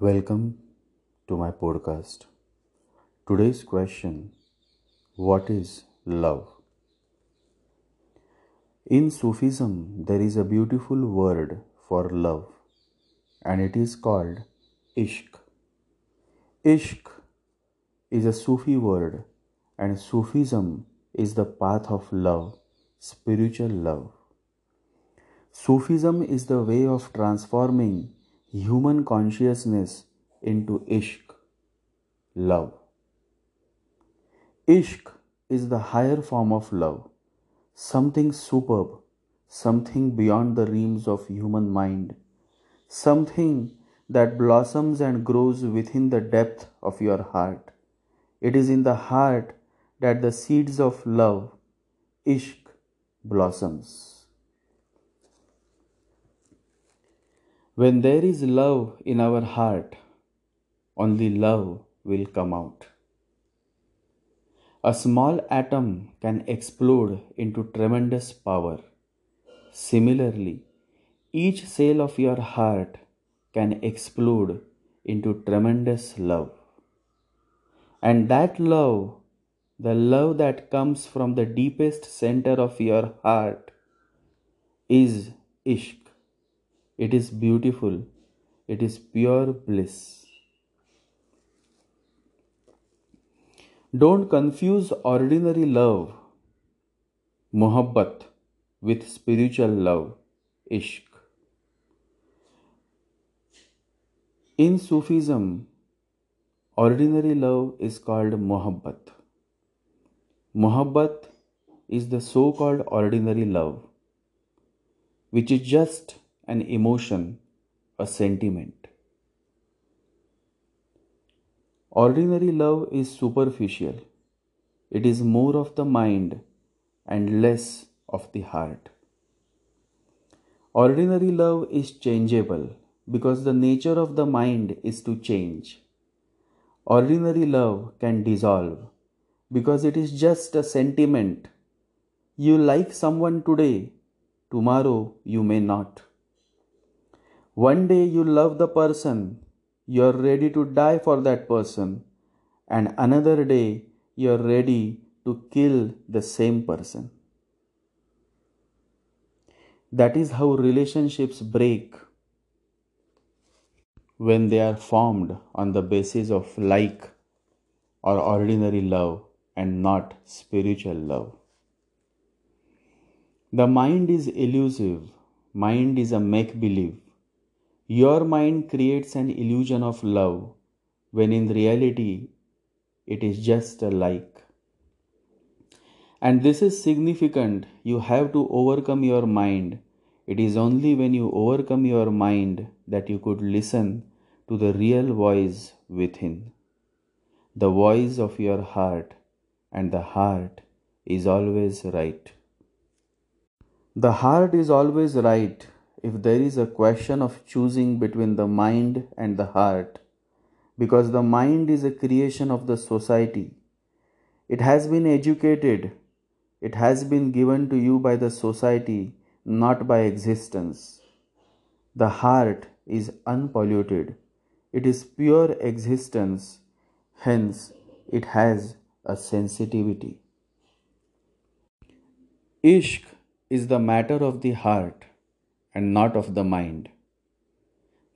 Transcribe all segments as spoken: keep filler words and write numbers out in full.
Welcome to my podcast. Today's question, what is love? In Sufism, there is a beautiful word for love and it is called Ishq. Ishq is a Sufi word and Sufism is the path of love, spiritual love. Sufism is the way of transforming human consciousness into Ishq, love. Ishq is the higher form of love, something superb, something beyond the realms of human mind, something that blossoms and grows within the depth of your heart. It is in the heart that the seeds of love, Ishq, blossoms. When there is love in our heart, only love will come out. A small atom can explode into tremendous power. Similarly, each cell of your heart can explode into tremendous love. And that love, the love that comes from the deepest center of your heart, is Ishq. It is beautiful. It is pure bliss. Don't confuse ordinary love, mohabbat, with spiritual love, Ishq. In Sufism, ordinary love is called mohabbat. Mohabbat is the so-called ordinary love, which is just an emotion, a sentiment. Ordinary love is superficial. It is more of the mind and less of the heart. Ordinary love is changeable because the nature of the mind is to change. Ordinary love can dissolve because it is just a sentiment. You like someone today, tomorrow you may not. One day you love the person, you are ready to die for that person, and another day you are ready to kill the same person. That is how relationships break when they are formed on the basis of like or ordinary love and not spiritual love. The mind is elusive, mind is a make-believe. Your mind creates an illusion of love when in reality it is just a like. And this is significant. You have to overcome your mind. It is only when you overcome your mind that you could listen to the real voice within, the voice of your heart, and the heart is always right. The heart is always right. If there is a question of choosing between the mind and the heart, because the mind is a creation of the society. It has been educated. It has been given to you by the society, not by existence. The heart is unpolluted. It is pure existence. Hence, it has a sensitivity. Ishq is the matter of the heart and not of the mind.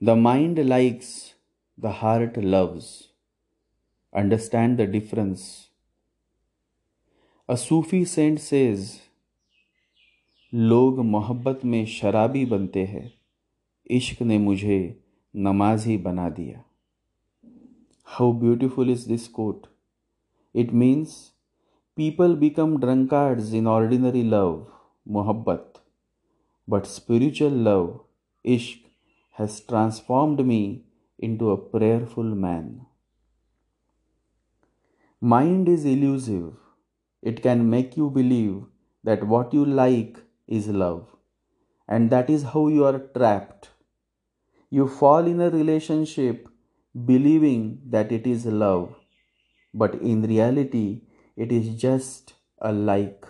The mind likes, the heart loves. Understand the difference. A Sufi saint says, "Log mohabbat mein sharabi bante hai, ishq ne mujhe namazi bana diya." How beautiful is this quote? It means people become drunkards in ordinary love, mohabbat. But spiritual love, Ishq, has transformed me into a prayerful man. Mind is elusive. It can make you believe that what you like is love. And that is how you are trapped. You fall in a relationship believing that it is love. But in reality, it is just a like.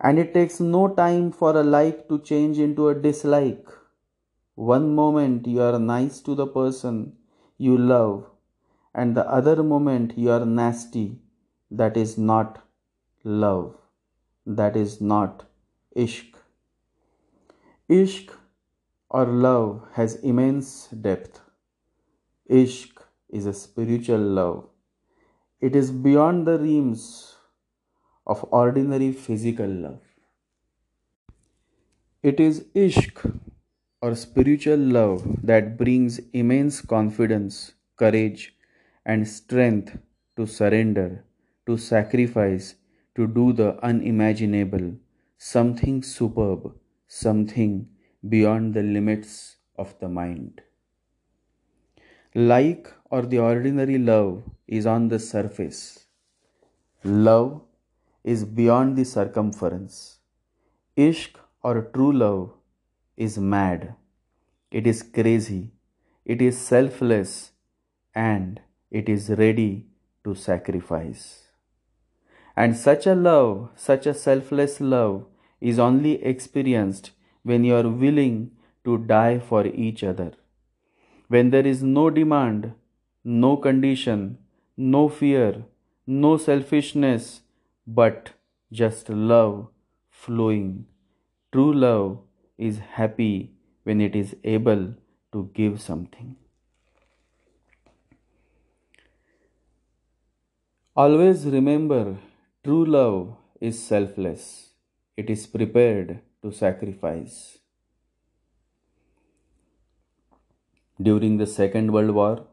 And it takes no time for a like to change into a dislike, One moment you are nice to the person you love, and the other moment you are nasty. That is not love. That is not Ishq. Ishq or love has immense depth. Ishq is a spiritual love. It is beyond the realms of ordinary physical love. It is Ishq or spiritual love that brings immense confidence, courage, and strength to surrender, to sacrifice, to do the unimaginable, something superb, something beyond the limits of the mind. Like or the ordinary love is on the surface. Love is beyond the circumference. Ishq or true love is mad. It is crazy. It is selfless. And it is ready to sacrifice. And such a love, such a selfless love is only experienced when you are willing to die for each other. When there is no demand, no condition, no fear, no selfishness, but just love flowing. True love is happy when it is able to give something. Always remember, true love is selfless. It is prepared to sacrifice. During the Second World War,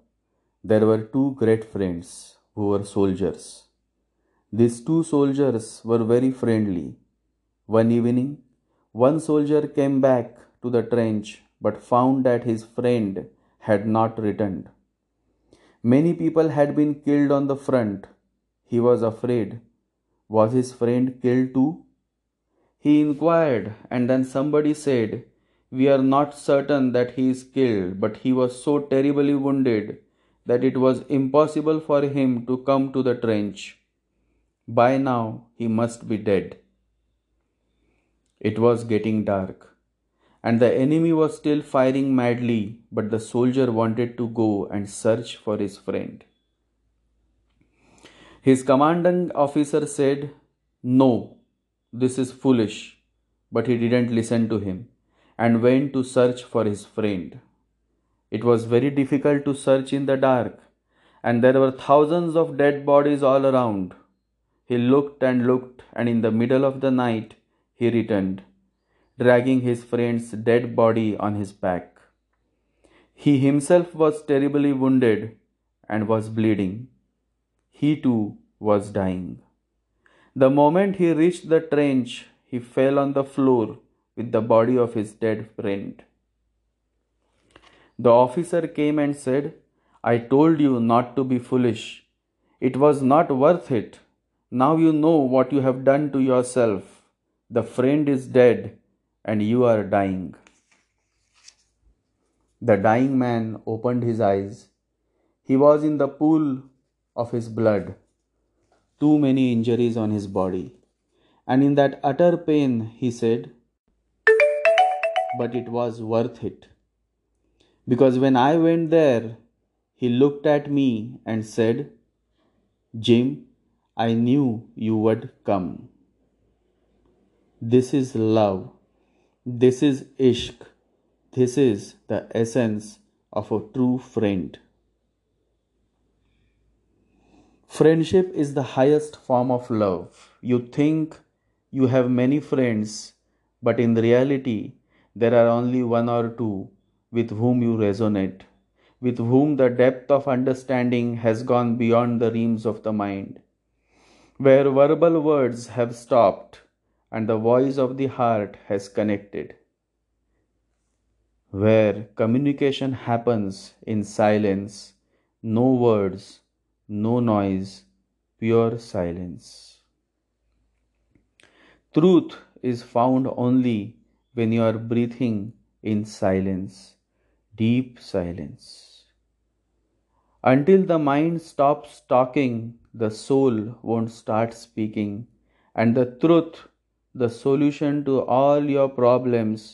there were two great friends who were soldiers. These two soldiers were very friendly. One evening, one soldier came back to the trench but found that his friend had not returned. Many people had been killed on the front. He was afraid. Was his friend killed too? He inquired, and then somebody said, "We are not certain that he is killed, but he was so terribly wounded that it was impossible for him to come to the trench. By now he must be dead." It was getting dark, and the enemy was still firing madly, but the soldier wanted to go and search for his friend. His commanding officer said, "No, this is foolish," but he didn't listen to him and went to search for his friend. It was very difficult to search in the dark, and there were thousands of dead bodies all around. He looked and looked, and in the middle of the night, he returned, dragging his friend's dead body on his back. He himself was terribly wounded and was bleeding. He too was dying. The moment he reached the trench, he fell on the floor with the body of his dead friend. The officer came and said, "I told you not to be foolish. It was not worth it. Now you know what you have done to yourself. The friend is dead and you are dying." The dying man opened his eyes. He was in the pool of his blood, too many injuries on his body. And in that utter pain, he said, "But it was worth it. Because when I went there, he looked at me and said, 'Jim, I knew you would come.'" This is love. This is Ishq. This is the essence of a true friend. Friendship is the highest form of love. You think you have many friends, but in reality, there are only one or two with whom you resonate, with whom the depth of understanding has gone beyond the realms of the mind, where verbal words have stopped and the voice of the heart has connected, where communication happens in silence, no words, no noise, pure silence. Truth is found only when you are breathing in silence, deep silence. Until the mind stops talking, the soul won't start speaking. And the truth, the solution to all your problems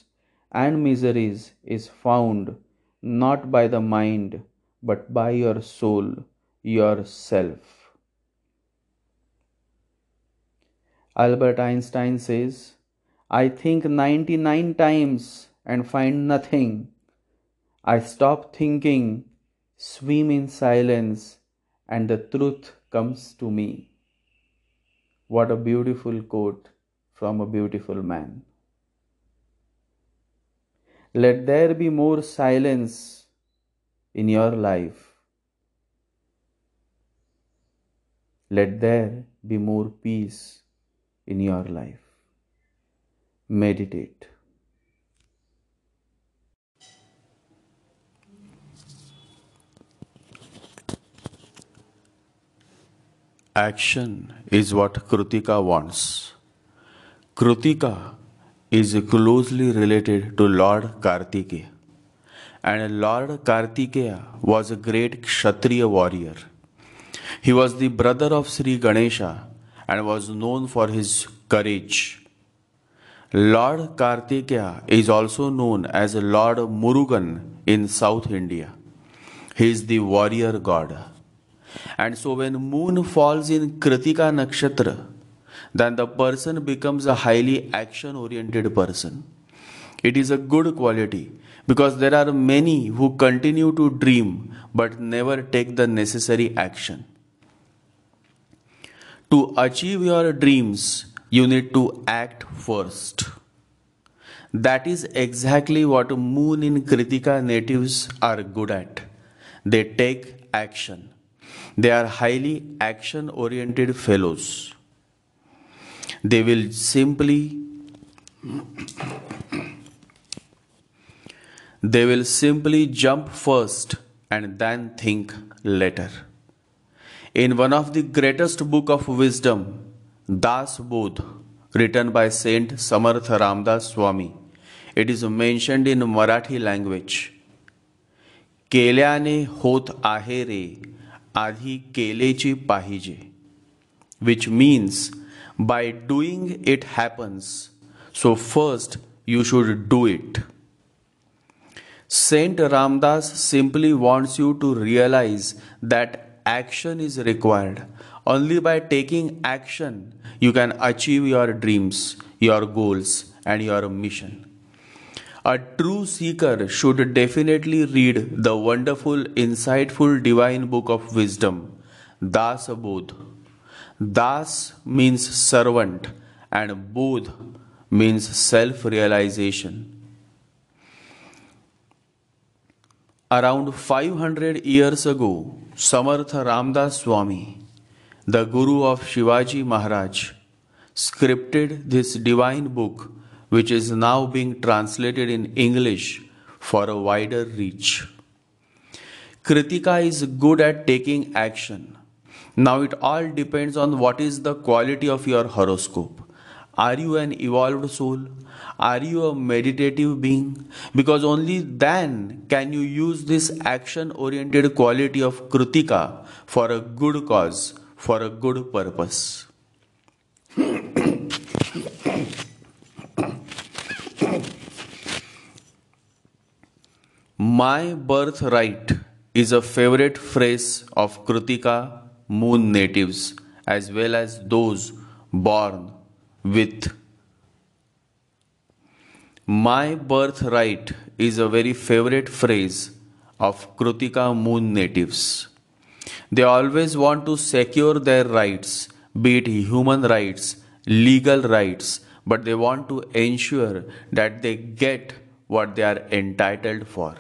and miseries is found not by the mind but by your soul, yourself. Albert Einstein says, I think ninety-nine times and find nothing. I stop thinking, swim in silence, and the truth comes to me. What a beautiful quote from a beautiful man. Let there be more silence in your life. Let there be more peace in your life. Meditate. Action is what Krittika wants. Krittika is closely related to Lord Kartikeya. And Lord Kartikeya was a great Kshatriya warrior. He was the brother of Sri Ganesha and was known for his courage. Lord Kartikeya is also known as Lord Murugan in South India. He is the warrior god. And so when moon falls in Krittika nakshatra, then the person becomes a highly action-oriented person. It is a good quality because there are many who continue to dream but never take the necessary action. To achieve your dreams, you need to act first. That is exactly what moon in Krittika natives are good at. They take action. They are highly action-oriented fellows. They will simply, they will simply jump first and then think later. In one of the greatest book of wisdom, Dasbodh, written by Saint Samarth Ramdas Swami, it is mentioned in Marathi language. Kelyane hot ahe re. Adhi kelechi pahije, which means by doing it happens. So first you should do it. Saint Ramdas simply wants you to realize that action is required. Only by taking action you can achieve your dreams, your goals, and your mission. A true seeker should definitely read the wonderful, insightful, divine book of wisdom, Dasbodh. Das means servant and bodh means self-realization. Around five hundred years ago, Samarth Ramdas Swami, the Guru of Shivaji Maharaj, scripted this divine book, which is now being translated in English for a wider reach. Krittika is good at taking action. Now it all depends on what is the quality of your horoscope. Are you an evolved soul? Are you a meditative being? Because only then can you use this action-oriented quality of Krittika for a good cause, for a good purpose. My birthright is a favorite phrase of Krittika moon natives as well as those born with. My birthright is a very favorite phrase of Krittika moon natives. They always want to secure their rights, be it human rights, legal rights, but they want to ensure that they get what they are entitled for.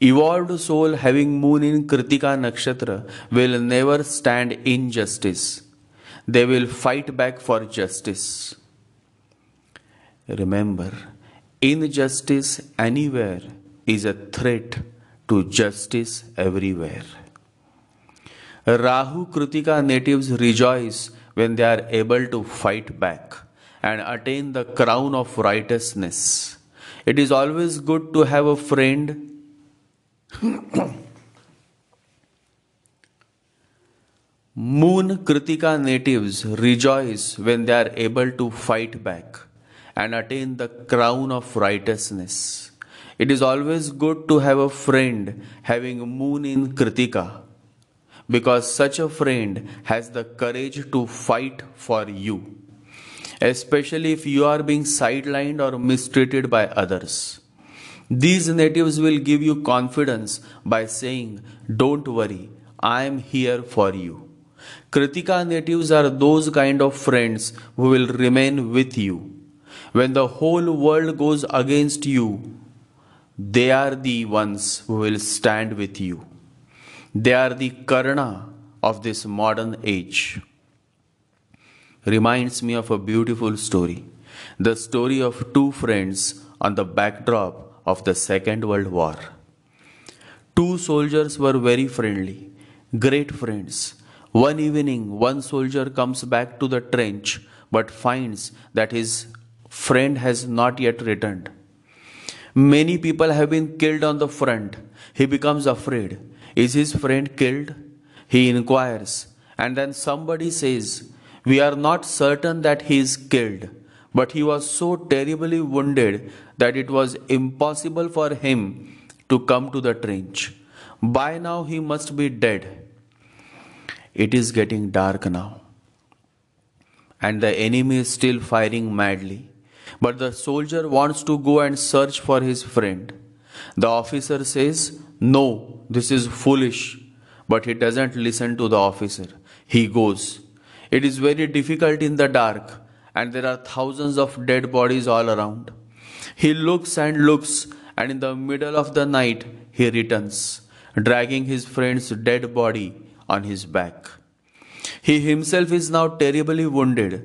Evolved soul having moon in Krittika nakshatra will never stand injustice. They will fight back for justice. Remember, injustice anywhere is a threat to justice everywhere. Rahu Krittika natives rejoice when they are able to fight back and attain the crown of righteousness. It is always good to have a friend. Moon Krittika natives rejoice when they are able to fight back and attain the crown of righteousness. It is always good to have a friend having moon in Krittika, because such a friend has the courage to fight for you, especially if you are being sidelined or mistreated by others. These natives will give you confidence by saying, "Don't worry, I am here for you." Krittika natives are those kind of friends who will remain with you. When the whole world goes against you, they are the ones who will stand with you. They are the Karna of this modern age. Reminds me of a beautiful story, the story of two friends on the backdrop of the Second World War. Two soldiers were very friendly, great friends. One evening, one soldier comes back to the trench but finds that his friend has not yet returned. Many people have been killed on the front. He becomes afraid. Is his friend killed? He inquires, and then somebody says, "We are not certain that he is killed, but he was so terribly wounded that it was impossible for him to come to the trench. By now he must be dead." It is getting dark now, and the enemy is still firing madly. But the soldier wants to go and search for his friend. The officer says, "No, this is foolish." But he doesn't listen to the officer. He goes. It is very difficult in the dark, and there are thousands of dead bodies all around. He looks and looks, and in the middle of the night, he returns, dragging his friend's dead body on his back. He himself is now terribly wounded.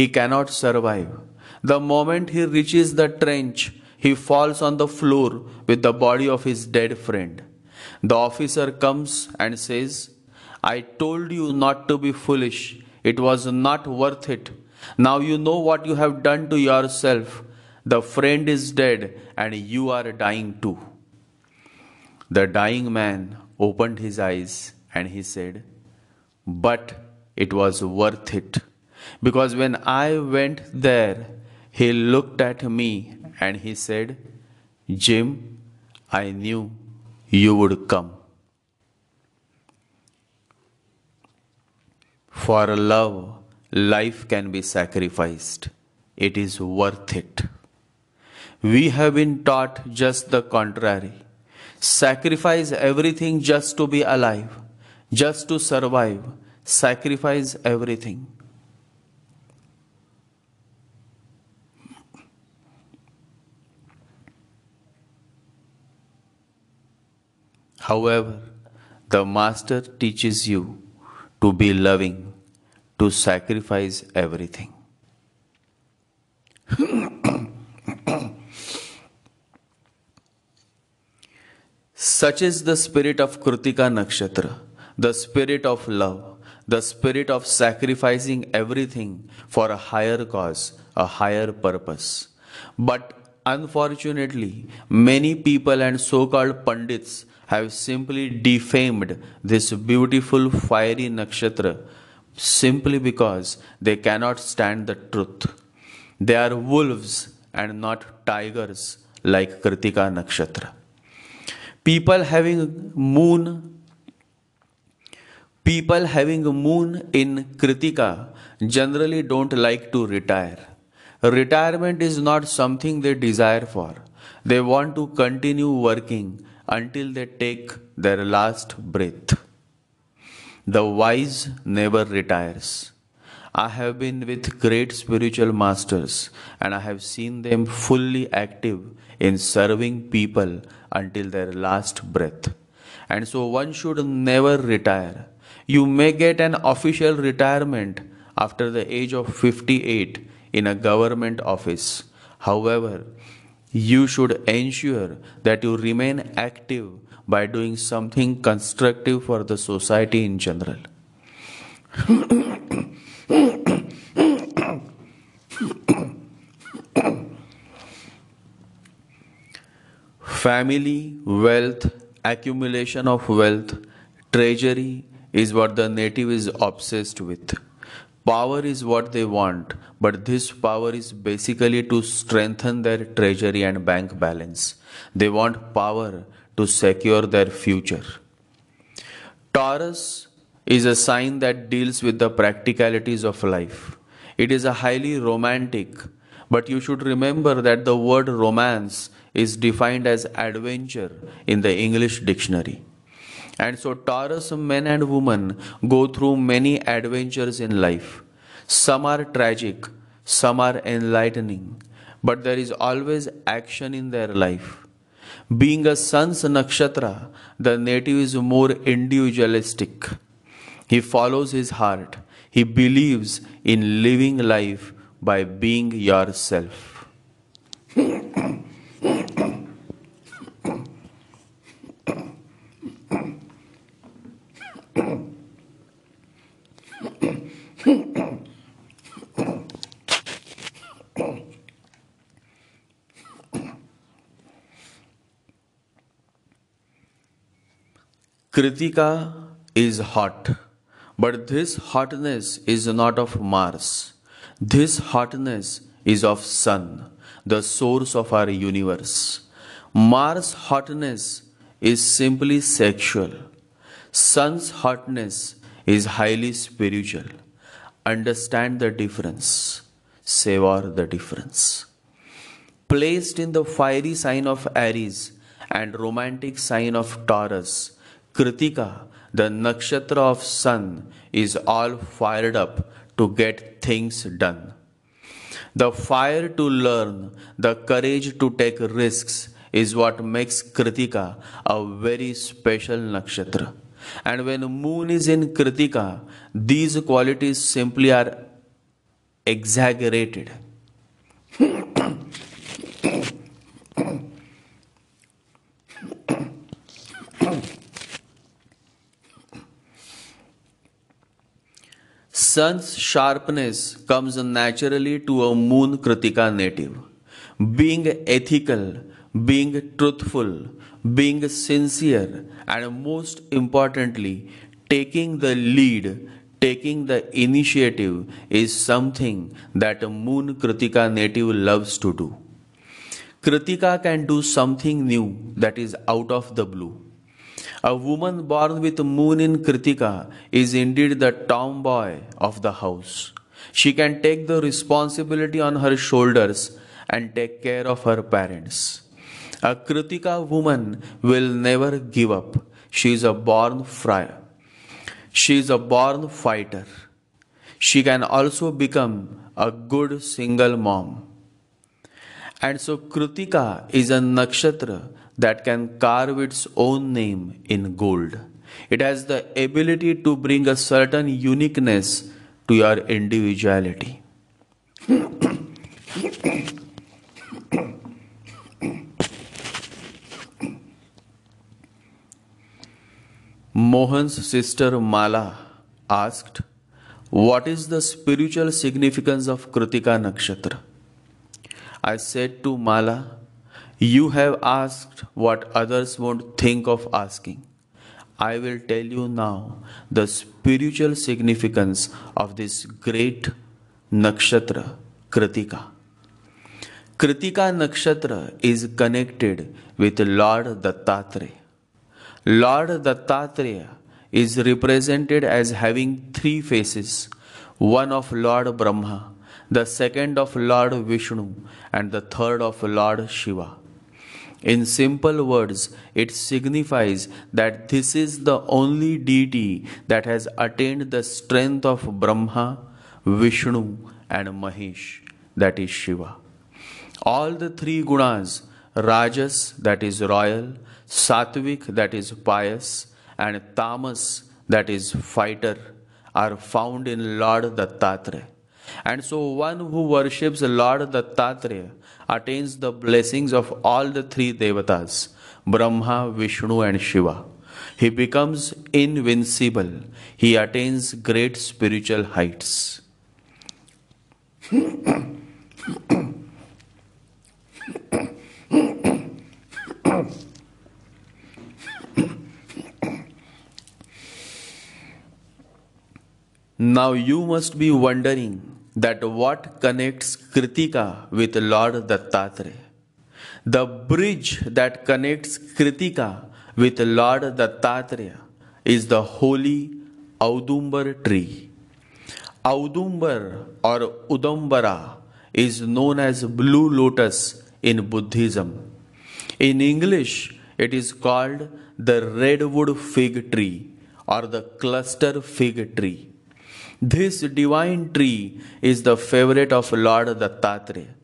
He cannot survive. The moment he reaches the trench, he falls on the floor with the body of his dead friend. The officer comes and says, "I told you not to be foolish. It was not worth it. Now you know what you have done to yourself. The friend is dead and you are dying too." The dying man opened his eyes and he said, "But it was worth it, because when I went there, he looked at me and he said, 'Jim, I knew you would come.'" For love, life can be sacrificed. It is worth it. We have been taught just the contrary. Sacrifice everything just to be alive, just to survive. Sacrifice everything. However, the Master teaches you to be loving, to sacrifice everything. Such is the spirit of Krittika Nakshatra, the spirit of love, the spirit of sacrificing everything for a higher cause, a higher purpose. But unfortunately, many people and so-called Pandits have simply defamed this beautiful fiery nakshatra simply because they cannot stand the truth. They are wolves and not tigers like Krittika Nakshatra. People having moon, people having moon in Krittika generally don't like to retire. Retirement is not something they desire for. They want to continue working until they take their last breath. The wise never retires. I have been with great spiritual masters, and I have seen them fully active in serving people until their last breath. And so one should never retire. You may get an official retirement after the age of fifty-eight in a government office. However, you should ensure that you remain active by doing something constructive for the society in general. Family, wealth, accumulation of wealth, treasury is what the native is obsessed with. Power is what they want, but this power is basically to strengthen their treasury and bank balance. They want power to secure their future. Taurus is a sign that deals with the practicalities of life. It is a highly romantic, but you should remember that the word romance is defined as adventure in the English dictionary. And so Taurus men and women go through many adventures in life. Some are tragic, some are enlightening, but there is always action in their life. Being a sun's nakshatra, the native is more individualistic. He follows his heart. He believes in living life by being yourself. Krittika is hot, but this hotness is not of Mars. This hotness is of Sun, the source of our universe. Mars' hotness is simply sexual. Sun's hotness is highly spiritual. Understand the difference. Savor the difference. Placed in the fiery sign of Aries and romantic sign of Taurus, Krittika, the nakshatra of Sun, is all fired up to get things done. The fire to learn, the courage to take risks is what makes Krittika a very special nakshatra. And when Moon is in Krittika, these qualities simply are exaggerated. Sun's sharpness comes naturally to a Moon Krittika native. Being ethical, being truthful, being sincere, and most importantly, taking the lead, taking the initiative is something that a Moon Krittika native loves to do. Krittika can do something new that is out of the blue. A woman born with Moon in Krittika is indeed the tomboy of the house. She can take the responsibility on her shoulders and take care of her parents. A Krittika woman will never give up. She is a born friar. She is a born fighter. She can also become a good single mom. And so Krittika is a nakshatra that can carve its own name in gold. It has the ability to bring a certain uniqueness to your individuality. Mohan's sister Mala asked, "What is the spiritual significance of Krittika nakshatra?" I said to Mala, "You have asked what others won't think of asking. I will tell you now the spiritual significance of this great nakshatra, Krittika. Krittika nakshatra is connected with Lord Dattatreya. Lord Dattatreya is represented as having three faces, one of Lord Brahma, the second of Lord Vishnu, and the third of Lord Shiva. In simple words, it signifies that this is the only deity that has attained the strength of Brahma, Vishnu, and Mahesh, that is Shiva. All the three gunas, Rajas, that is royal, Sattvic, that is pious, and Tamas, that is fighter, are found in Lord Dattatreya. And so one who worships Lord Dattatreya attains the blessings of all the three devatas, Brahma, Vishnu and Shiva. He becomes invincible. He attains great spiritual heights." Now you must be wondering that what connects Krittika with Lord Dattatreya. The bridge that connects Krittika with Lord Dattatreya is the holy Udumbara tree. Udumbara or Udumbara is known as blue lotus in Buddhism. In English, it is called the redwood fig tree or the cluster fig tree. This divine tree is the favorite of Lord Dattatreya,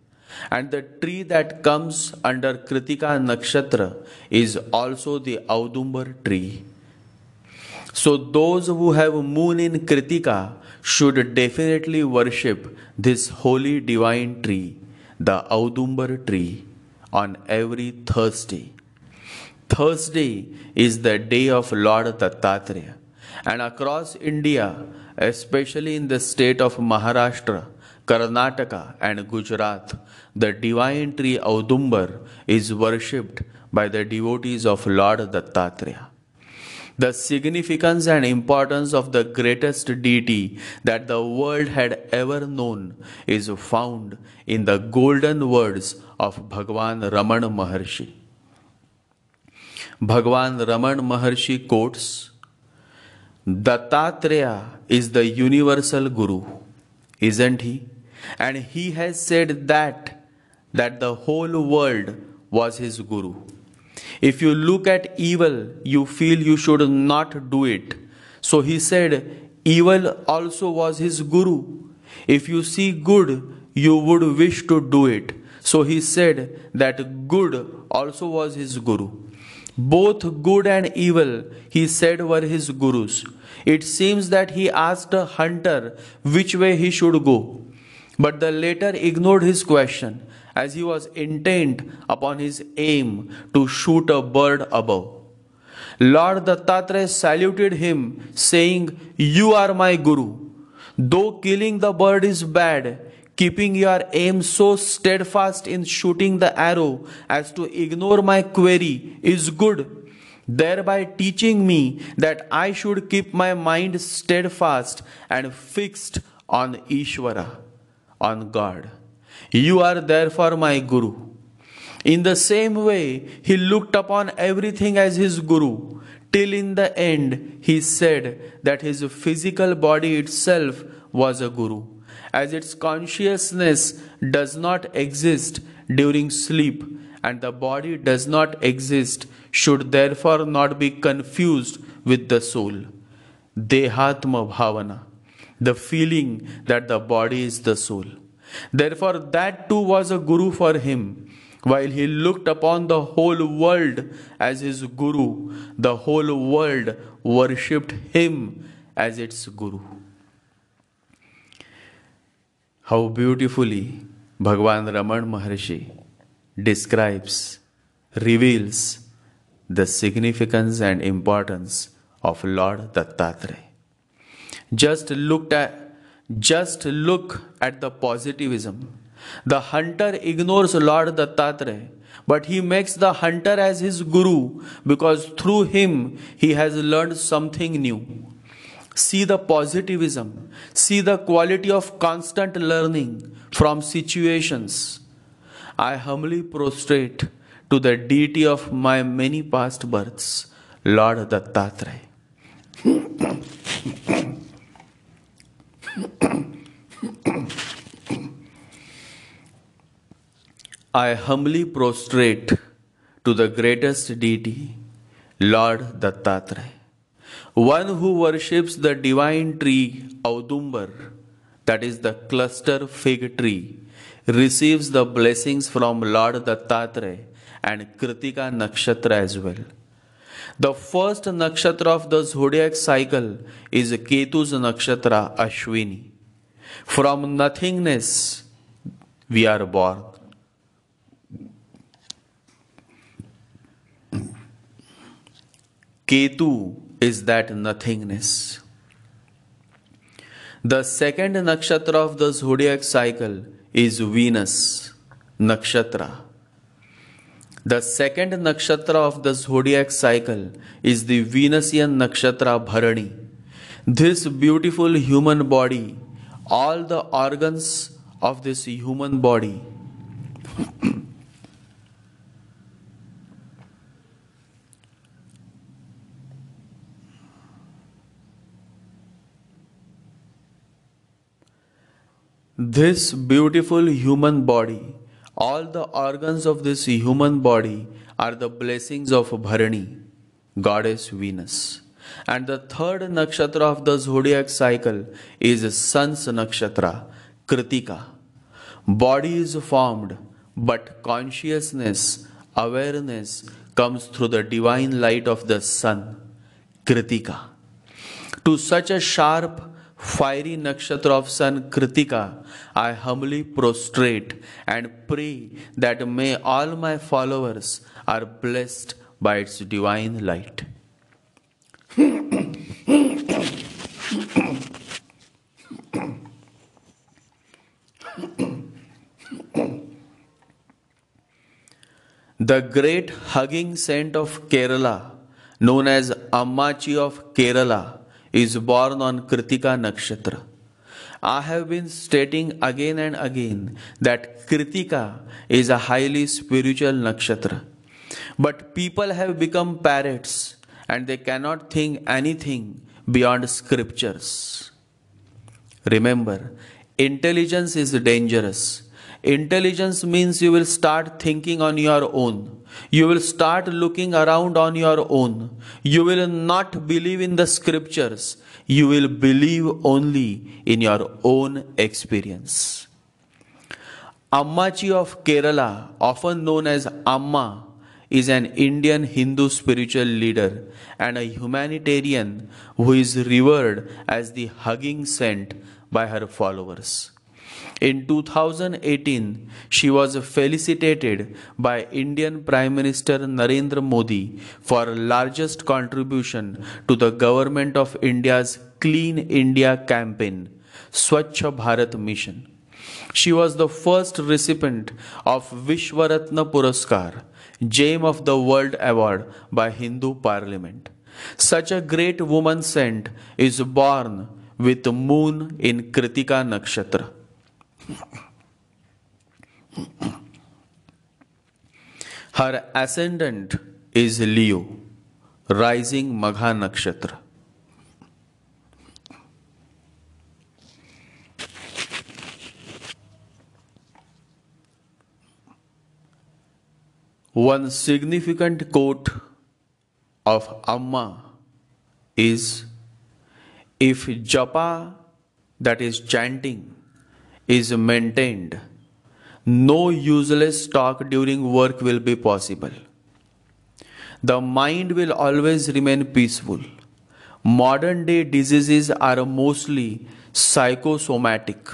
and the tree that comes under Krittika nakshatra is also the Udumbara tree. So those who have moon in Krittika should definitely worship this holy divine tree, the Udumbara tree, on every Thursday. Thursday is the day of Lord Dattatreya, and across India, especially in the state of Maharashtra, Karnataka and Gujarat, the divine tree Udumbara is worshipped by the devotees of Lord Dattatreya. The significance and importance of the greatest deity that the world had ever known is found in the golden words of Bhagwan Ramana Maharshi. Bhagwan Ramana Maharshi quotes, "Dattatreya is the universal Guru, isn't he? And he has said that, that the whole world was his Guru. If you look at evil, you feel you should not do it. So he said, evil also was his Guru. If you see good, you would wish to do it. So he said that good also was his Guru. Both good and evil, he said, were his Gurus. It seems that he asked a hunter which way he should go. But the latter ignored his question, as he was intent upon his aim to shoot a bird above. Lord Dattatreya saluted him, saying, you are my Guru. Though killing the bird is bad, keeping your aim so steadfast in shooting the arrow as to ignore my query is good, thereby teaching me that I should keep my mind steadfast and fixed on Ishvara, on God. You are therefore my Guru. In the same way, he looked upon everything as his Guru, till in the end he said that his physical body itself was a Guru, as its consciousness does not exist during sleep and the body does not exist, should therefore not be confused with the soul. Dehatma bhavana, the feeling that the body is the soul. Therefore that too was a Guru for him. While he looked upon the whole world as his Guru, the whole world worshipped him as its Guru." How beautifully Bhagwan Ramana Maharshi describes, reveals the significance and importance of Lord Dattatreya. Just look at, just look at the positivism. The hunter ignores Lord Dattatreya, but he makes the hunter as his Guru because through him he has learned something new. See the positivism, see the quality of constant learning from situations. I humbly prostrate to the deity of my many past births, Lord Dattatreya. I humbly prostrate to the greatest deity, Lord Dattatreya. One who worships the divine tree Udumbara, that is the cluster fig tree, receives the blessings from Lord Dattatreya and Krittika nakshatra as well. The first nakshatra of the zodiac cycle is Ketu's nakshatra, Ashwini. From nothingness we are born. Ketu is that nothingness. The second nakshatra of the zodiac cycle is Venus nakshatra. The second nakshatra of the zodiac cycle is the Venusian nakshatra, Bharani. This beautiful human body, all the organs of this human body, this beautiful human body, all the organs of this human body are the blessings of Bharani, goddess Venus. And the third nakshatra of the zodiac cycle is Sun's nakshatra, Krittika. Body is formed, but consciousness, awareness comes through the divine light of the sun, Krittika. To such a sharp, fiery nakshatra of sun Krittika, I humbly prostrate and pray that may all my followers are blessed by its divine light. The great hugging saint of Kerala, known as Ammachi of Kerala, is born on Krittika nakshatra. I have been stating again and again that Krittika is a highly spiritual nakshatra. But people have become parrots and they cannot think anything beyond scriptures. Remember, intelligence is dangerous. Intelligence means you will start thinking on your own. You will start looking around on your own. You will not believe in the scriptures. You will believe only in your own experience. Ammachi of Kerala, often known as Amma, is an Indian Hindu spiritual leader and a humanitarian who is revered as the hugging saint by her followers. In two thousand eighteen, she was felicitated by Indian Prime Minister Narendra Modi for largest contribution to the Government of India's Clean India campaign, Swachh Bharat Mission. She was the first recipient of Vishwaratna Puraskar, Gem of the World Award by Hindu Parliament. Such a great woman saint is born with the moon in Krittika nakshatra. Her ascendant is Leo, rising Magha nakshatra. One significant quote of Amma is, if japa, that is chanting, is maintained, no useless talk during work will be possible. The mind will always remain peaceful. Modern day diseases are mostly psychosomatic.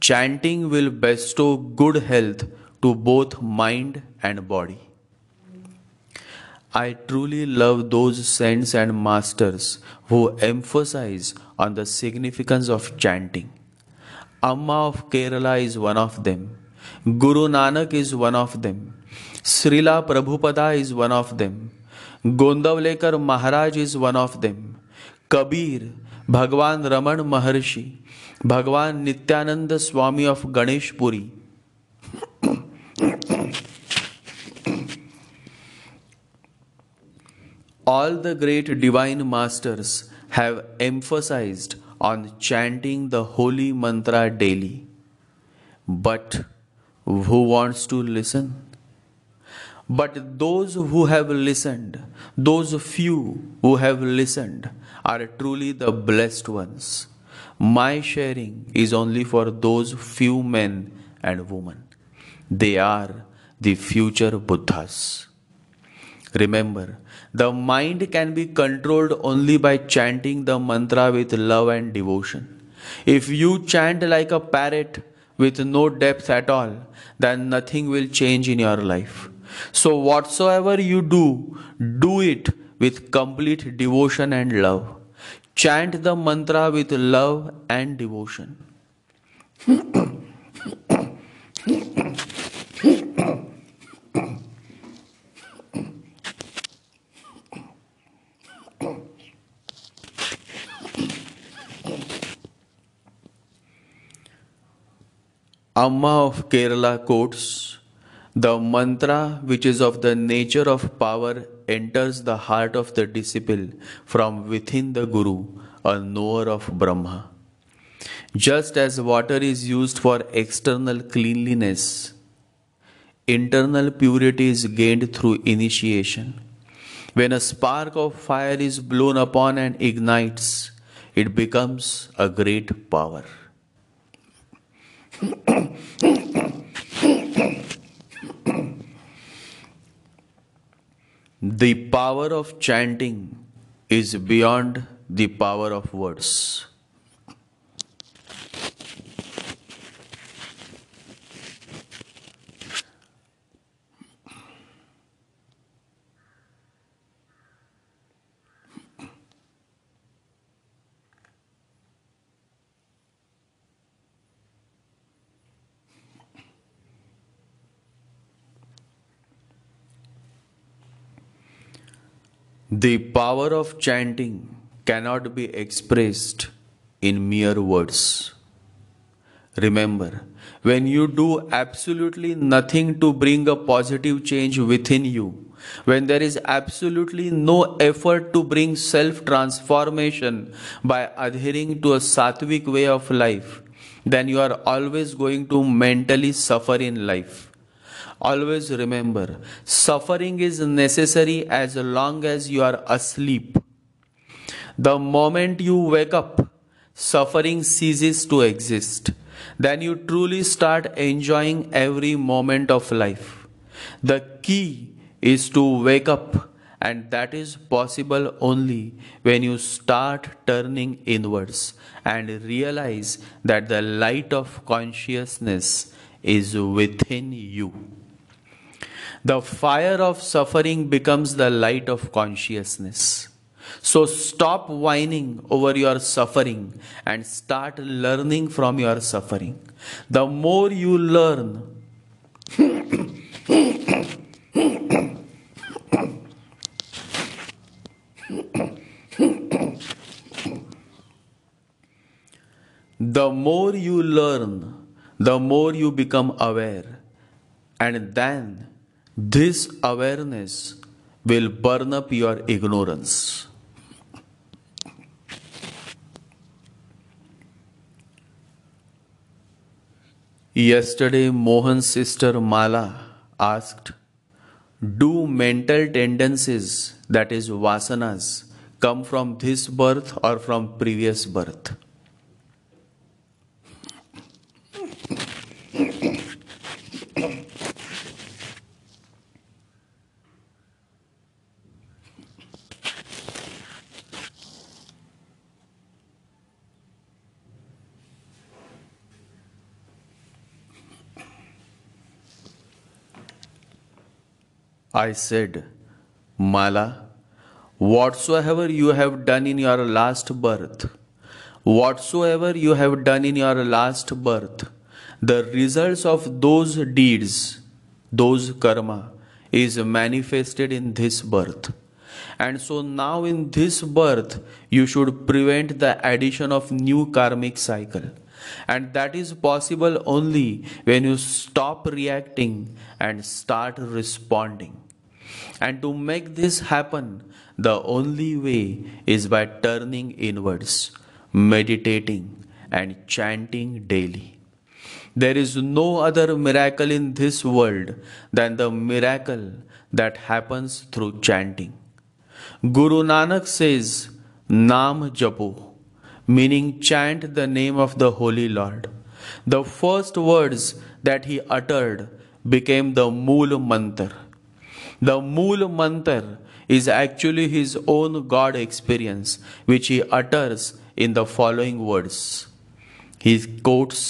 Chanting will bestow good health to both mind and body. I truly love those saints and masters who emphasize on the significance of chanting. Amma of Kerala is one of them. Guru Nanak is one of them. Srila Prabhupada is one of them. Gondavlekar Maharaj is one of them. Kabir, Bhagwan Raman Maharshi, Bhagwan Nityananda Swami of Ganesh Puri. All the great divine masters have emphasized on chanting the holy mantra daily. But who wants to listen? But those who have listened, those few who have listened, are truly the blessed ones. My sharing is only for those few men and women. They are the future Buddhas. Remember, the mind can be controlled only by chanting the mantra with love and devotion. If you chant like a parrot with no depth at all, then nothing will change in your life. So whatsoever you do, do it with complete devotion and love. Chant the mantra with love and devotion. Amma of Kerala quotes, "The mantra which is of the nature of power enters the heart of the disciple from within the Guru, a knower of Brahma. Just as water is used for external cleanliness, internal purity is gained through initiation. When a spark of fire is blown upon and ignites, it becomes a great power." The power of chanting is beyond the power of words. The power of chanting cannot be expressed in mere words. Remember, when you do absolutely nothing to bring a positive change within you, when there is absolutely no effort to bring self-transformation by adhering to a sattvic way of life, then you are always going to mentally suffer in life. Always remember, suffering is necessary as long as you are asleep. The moment you wake up, suffering ceases to exist. Then you truly start enjoying every moment of life. The key is to wake up, and that is possible only when you start turning inwards and realize that the light of consciousness is within you. The fire of suffering becomes the light of consciousness. So stop whining over your suffering and start learning from your suffering. The more you learn, the more you learn, the more you become aware, and then this awareness will burn up your ignorance. Yesterday, Mohan's sister Mala asked, "Do mental tendencies, that is vasanas, come from this birth or from previous birth?" I said, "Mala, whatsoever you have done in your last birth, whatsoever you have done in your last birth, the results of those deeds, those karma, is manifested in this birth. And so now in this birth, you should prevent the addition of new karmic cycle. And that is possible only when you stop reacting and start responding. And to make this happen, the only way is by turning inwards, meditating and chanting daily. There is no other miracle in this world than the miracle that happens through chanting. Guru Nanak says, 'Naam Japo,' meaning chant the name of the Holy Lord. The first words that he uttered became the Mool Mantar. The Mool Mantar is actually his own God experience, which he utters in the following words. He quotes,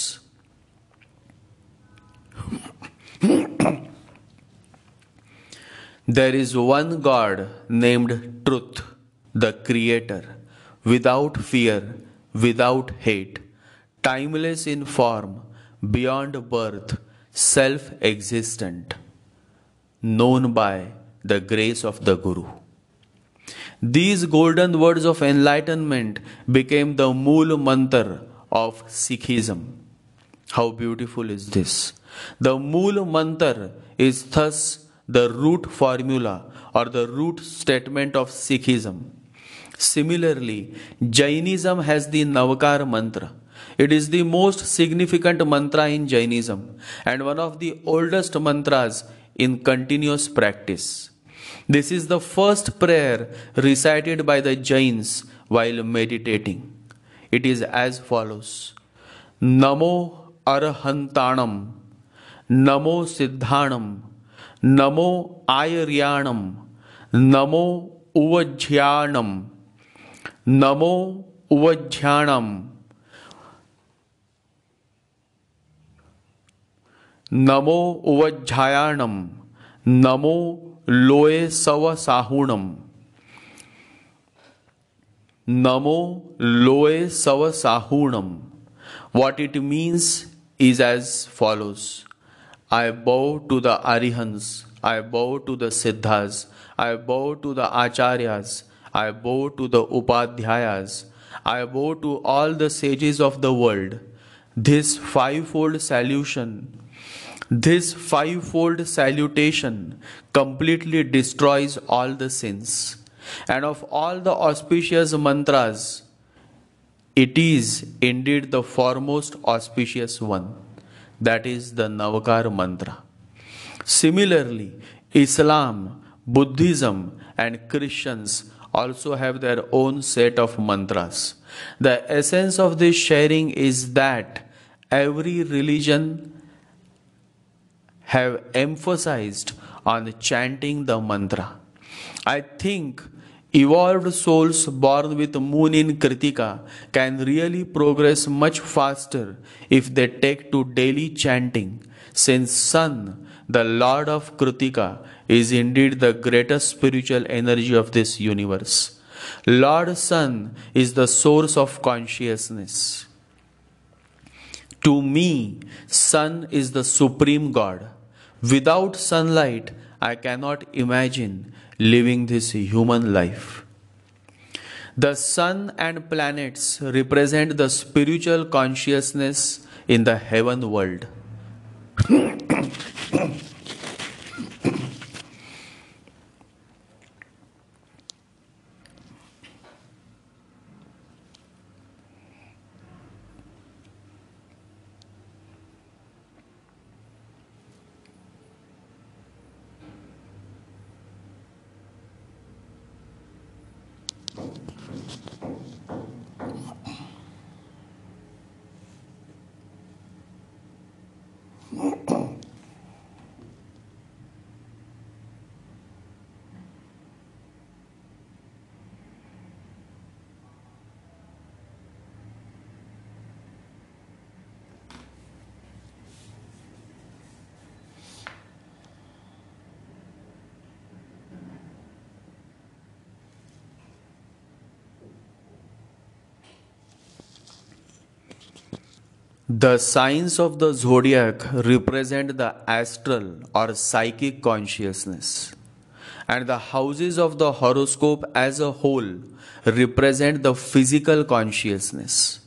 "There is one God named Truth, the Creator, without fear, without hate, timeless in form, beyond birth, self-existent, known by the grace of the Guru." These golden words of enlightenment became the Mool Mantar of Sikhism. How beautiful is this? The Mool Mantar is thus the root formula or the root statement of Sikhism. Similarly, Jainism has the Navakar Mantra. It is the most significant mantra in Jainism and one of the oldest mantras in continuous practice. This is the first prayer recited by the Jains while meditating. It is as follows. Namo Arhantanam, Namo Siddhanam, Namo Ayaryanam, Namo Uvajyanam, Namo Uvajyanam, Namo Uvajyanam, Namo Loe Sava Sahunam, Namo Loe Sava Sahunam. What it means is as follows. I bow to the Arihants, I bow to the Siddhas, I bow to the Acharyas, I bow to the Upadhyayas, I bow to all the sages of the world. This fivefold salutation, this fivefold salutation completely destroys all the sins. And of all the auspicious mantras, it is indeed the foremost auspicious one. That is the Navakar Mantra. Similarly, Islam, Buddhism and Christians also have their own set of mantras. The essence of this sharing is that every religion have emphasized on chanting the mantra. I think evolved souls born with moon in Krittika can really progress much faster if they take to daily chanting, since Sun, the Lord of Krittika, is indeed the greatest spiritual energy of this universe. Lord Sun is the source of consciousness. To me, Sun is the supreme God. Without sunlight, I cannot imagine living this human life. The sun and planets represent the spiritual consciousness in the heaven world. The signs of the zodiac represent the astral or psychic consciousness, and the houses of the horoscope as a whole represent the physical consciousness.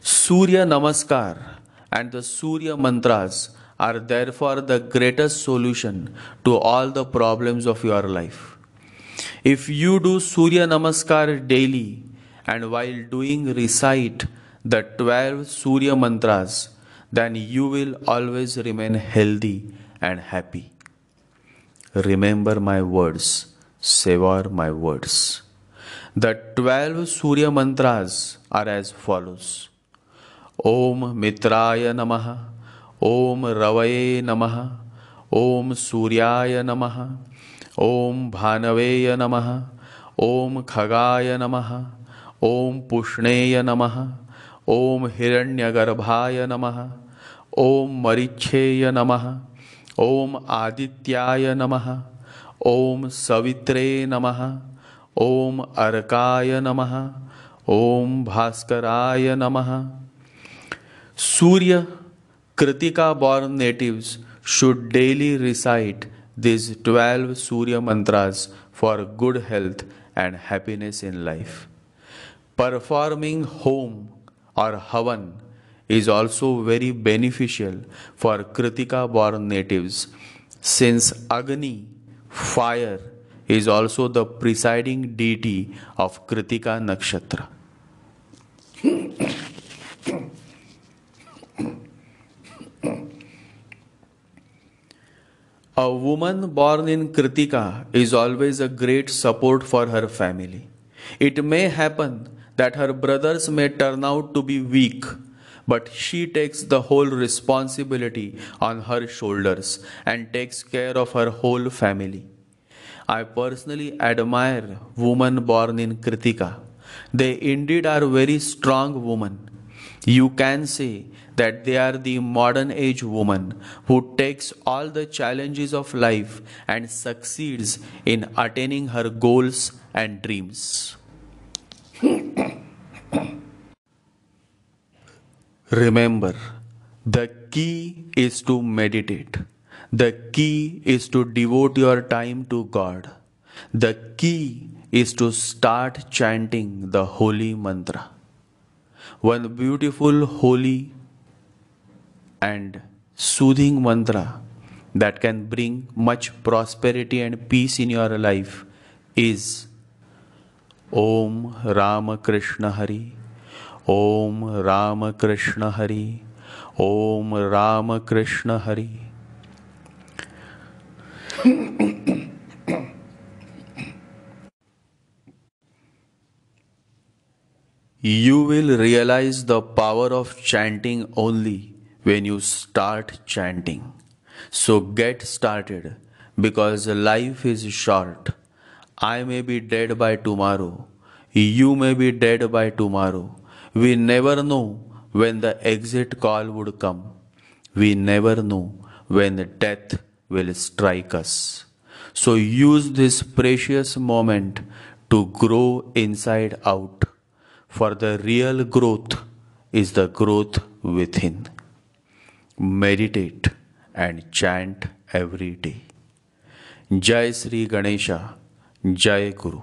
Surya Namaskar and the Surya Mantras are therefore the greatest solution to all the problems of your life. If you do Surya Namaskar daily and while doing recite the twelve Surya Mantras, then you will always remain healthy and happy. Remember my words, savor my words. The twelve Surya Mantras are as follows. Om Mitraya Namaha, Om Ravaye Namaha, Om Suryaya Namaha, Om Bhanaveya Namaha, Om Khagaya Namaha, Om Pushneya Namaha, Om Hiranyagarbhaya Namaha, Om Maricheya Namaha, Om Adityaya Namaha, Om Savitre Namaha, Om Arkaya Namaha, Om Bhaskaraya Namaha. Surya Krittika born natives should daily recite these twelve Surya Mantras for good health and happiness in life. Performing home or Havan is also very beneficial for Krittika-born natives, since Agni, fire, is also the presiding deity of Krittika nakshatra. A woman born in Krittika is always a great support for her family. It may happen that her brothers may turn out to be weak, but she takes the whole responsibility on her shoulders and takes care of her whole family. I personally admire women born in Krittika. They indeed are very strong women. You can say that they are the modern age woman who takes all the challenges of life and succeeds in attaining her goals and dreams. Remember, the key is to meditate. The key is to devote your time to God. The key is to start chanting the holy mantra. One beautiful, holy and soothing mantra that can bring much prosperity and peace in your life is Om Rama Krishna Hari, Om Rama Krishna Hari, Om Rama Krishna Hari. You will realize the power of chanting only when you start chanting. So get started, because life is short. I may be dead by tomorrow. You may be dead by tomorrow. We never know when the exit call would come. We never know when death will strike us. So use this precious moment to grow inside out, for the real growth is the growth within. Meditate and chant every day. Jai Sri Ganesha, Jai Guru.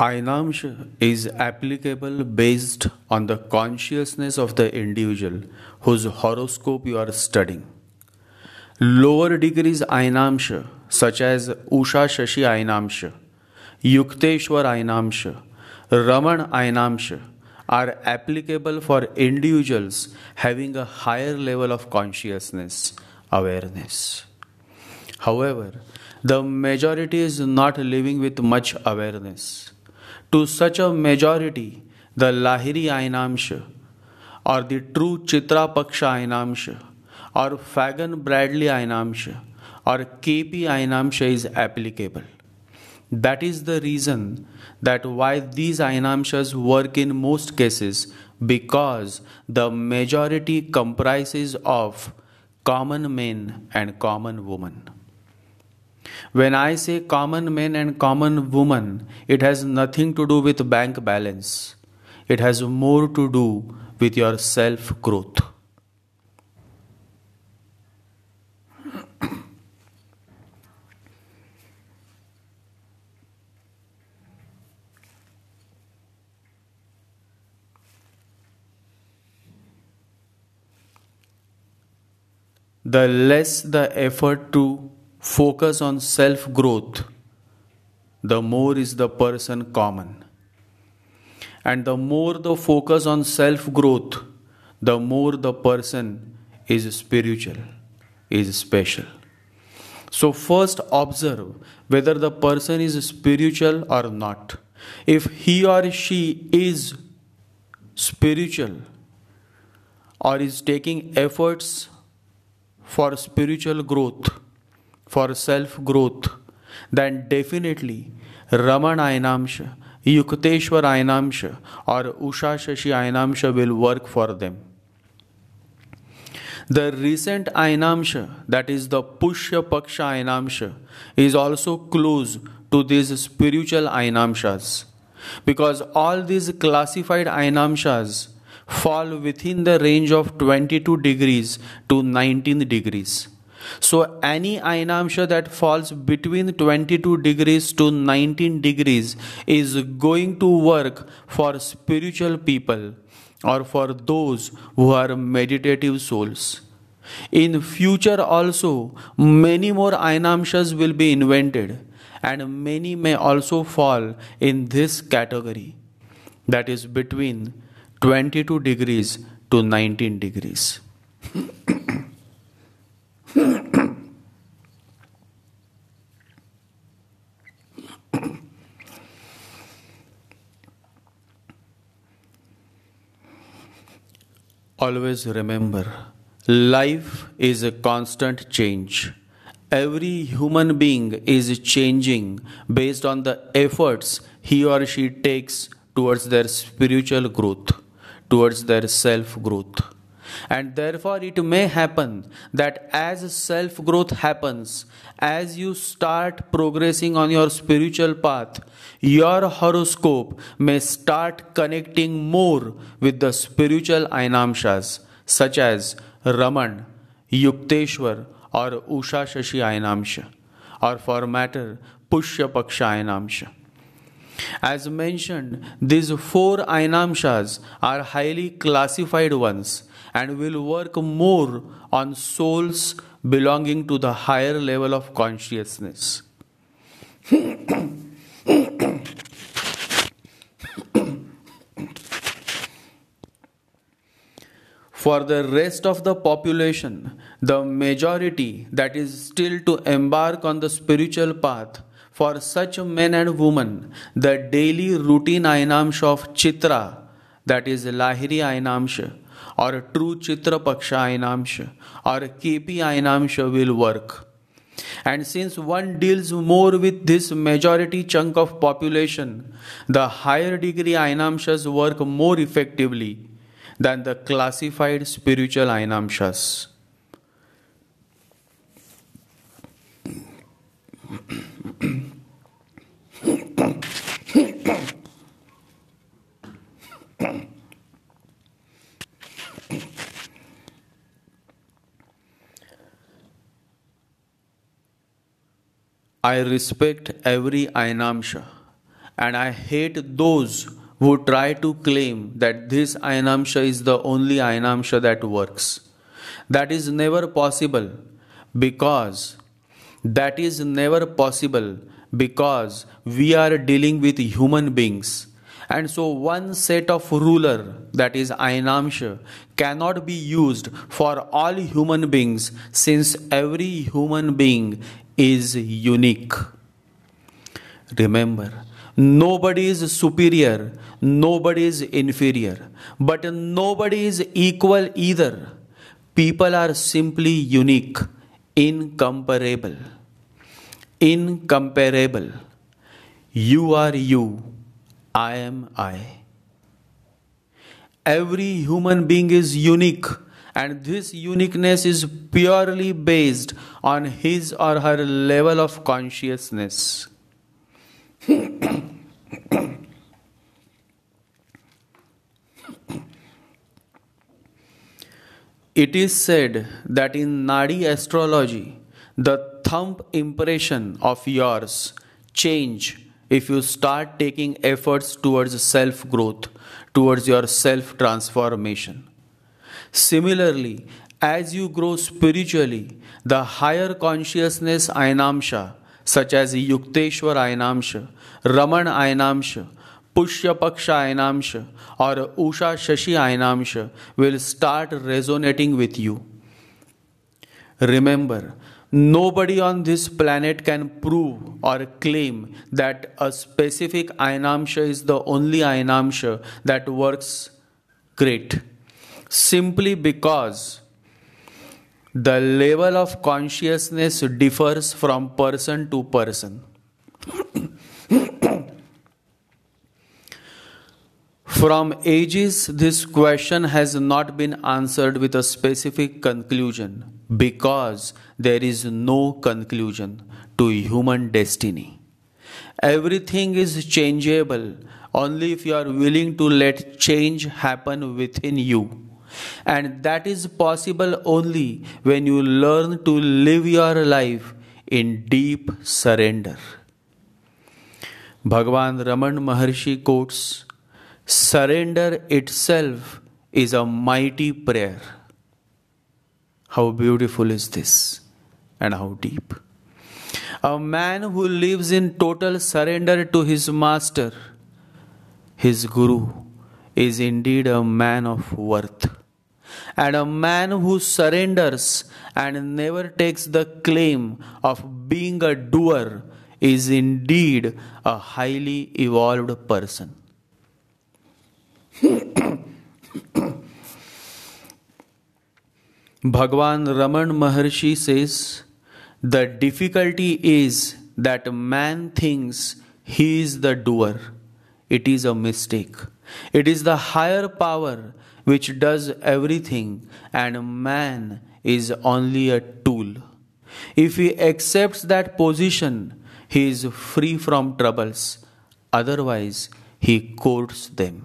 Ayanamsha is applicable based on the consciousness of the individual whose horoscope you are studying. Lower degrees Ayanamsha, such as Usha-Shashi Ayanamsha, Yukteshwar Ayanamsha, Raman Ayanamsha, are applicable for individuals having a higher level of consciousness, awareness. However, the majority is not living with much awareness. To such a majority, the Lahiri Ayanamsha, or the true Chitra Paksha Ayanamsha, or Fagan Bradley Ayanamsha, or K P Ayanamsha is applicable. That is the reason that why these Ayanamshas work in most cases, because the majority comprises of common men and common women. When I say common men and common women, it has nothing to do with bank balance. It has more to do with your self-growth. The less the effort to focus on self-growth, the more is the person common. And the more the focus on self-growth, the more the person is spiritual, is special. So first observe whether the person is spiritual or not. If he or she is spiritual or is taking efforts for spiritual growth, for self-growth, then definitely Raman Ayanamsha, Yukteshwar Ayanamsha or Usha-Shashi Ayanamsha will work for them. The recent Ayanamsha, that is the Pushya-Paksha Ayanamsha, is also close to these spiritual Ayanamshas, because all these classified Ayanamshas fall within the range of twenty-two degrees to nineteen degrees. So any Ayanamsha that falls between twenty-two degrees to nineteen degrees is going to work for spiritual people or for those who are meditative souls. In future also, many more Ayanamshas will be invented and many may also fall in this category, that is between twenty-two degrees to nineteen degrees. Always remember, life is a constant change. Every human being is changing based on the efforts he or she takes towards their spiritual growth, towards their self-growth. And therefore it may happen that as self-growth happens, as you start progressing on your spiritual path, your horoscope may start connecting more with the spiritual Ayanamshas such as Raman, Yukteshwar or Usha-Shashi Ayanamsha, or for matter Pushya-Paksha Ayanamsha. As mentioned, these four Ayanamshas are highly classified ones and will work more on souls belonging to the higher level of consciousness. For the rest of the population, the majority that is still to embark on the spiritual path, for such men and women, the daily routine Ayanamsha of Chitra, that is Lahiri Ayanamsha, or true Chitra Paksha Ayanamsha, or K P Ayanamsha will work. And since one deals more with this majority chunk of population, the higher degree Ayanamshas work more effectively than the classified spiritual Ayanamshas. I respect every Ayanamsha and I hate those who try to claim that this Ayanamsha is the only Ayanamsha that works. That is never possible because that is never possible because we are dealing with human beings, and so one set of ruler, that is Ayanamsha, cannot be used for all human beings since every human being is unique. Remember, nobody is superior, nobody is inferior, but nobody is equal either. People are simply unique, incomparable, incomparable. You are you, I am I. Every human being is unique, and this uniqueness is purely based on his or her level of consciousness. It is said that in Nadi astrology, the thumb impression of yours change if you start taking efforts towards self-growth, towards your self-transformation. Similarly, as you grow spiritually, the higher consciousness Ayanamsha, such as Yukteshwar Ayanamsha, Raman Ayanamsha, Pushya-Paksha Ayanamsha, or Usha-Shashi Ayanamsha will start resonating with you. Remember, nobody on this planet can prove or claim that a specific Ayanamsha is the only Ayanamsha that works great, simply because the level of consciousness differs from person to person. From ages, this question has not been answered with a specific conclusion because there is no conclusion to human destiny. Everything is changeable only if you are willing to let change happen within you And that is possible only when you learn to live your life in deep surrender. Bhagwan Raman Maharshi quotes, "Surrender itself is a mighty prayer." How beautiful is this, and how deep. A man who lives in total surrender to his master, his guru, is indeed a man of worth. And a man who surrenders and never takes the claim of being a doer is indeed a highly evolved person. Bhagwan Raman Maharshi says, "The difficulty is that man thinks he is the doer. It is a mistake. It is the higher power which does everything, and man is only a tool. If he accepts that position, he is free from troubles. Otherwise, he courts them."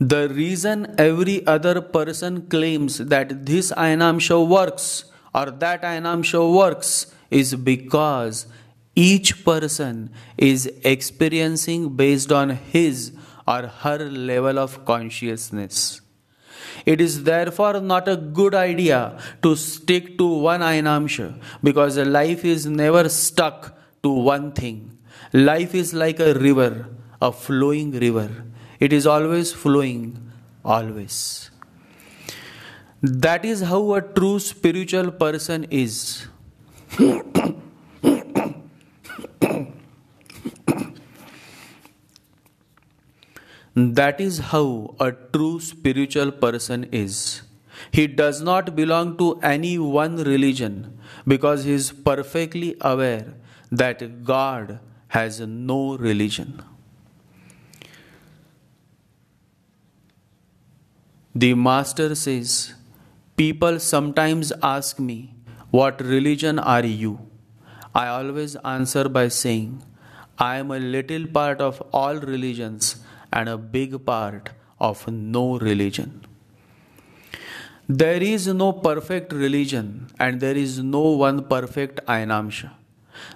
The reason every other person claims that this Ayanamsha works or that Ayanamsha works is because each person is experiencing based on his or her level of consciousness. It is therefore not a good idea to stick to one Ayanamsha, because life is never stuck to one thing. Life is like a river, a flowing river. It is always flowing, always. That is how a true spiritual person is. That is how a true spiritual person is. He does not belong to any one religion, because he is perfectly aware that God has no religion. The master says, "People sometimes ask me, 'What religion are you?' I always answer by saying, 'I am a little part of all religions and a big part of no religion.' There is no perfect religion, and there is no one perfect Ayanamsha.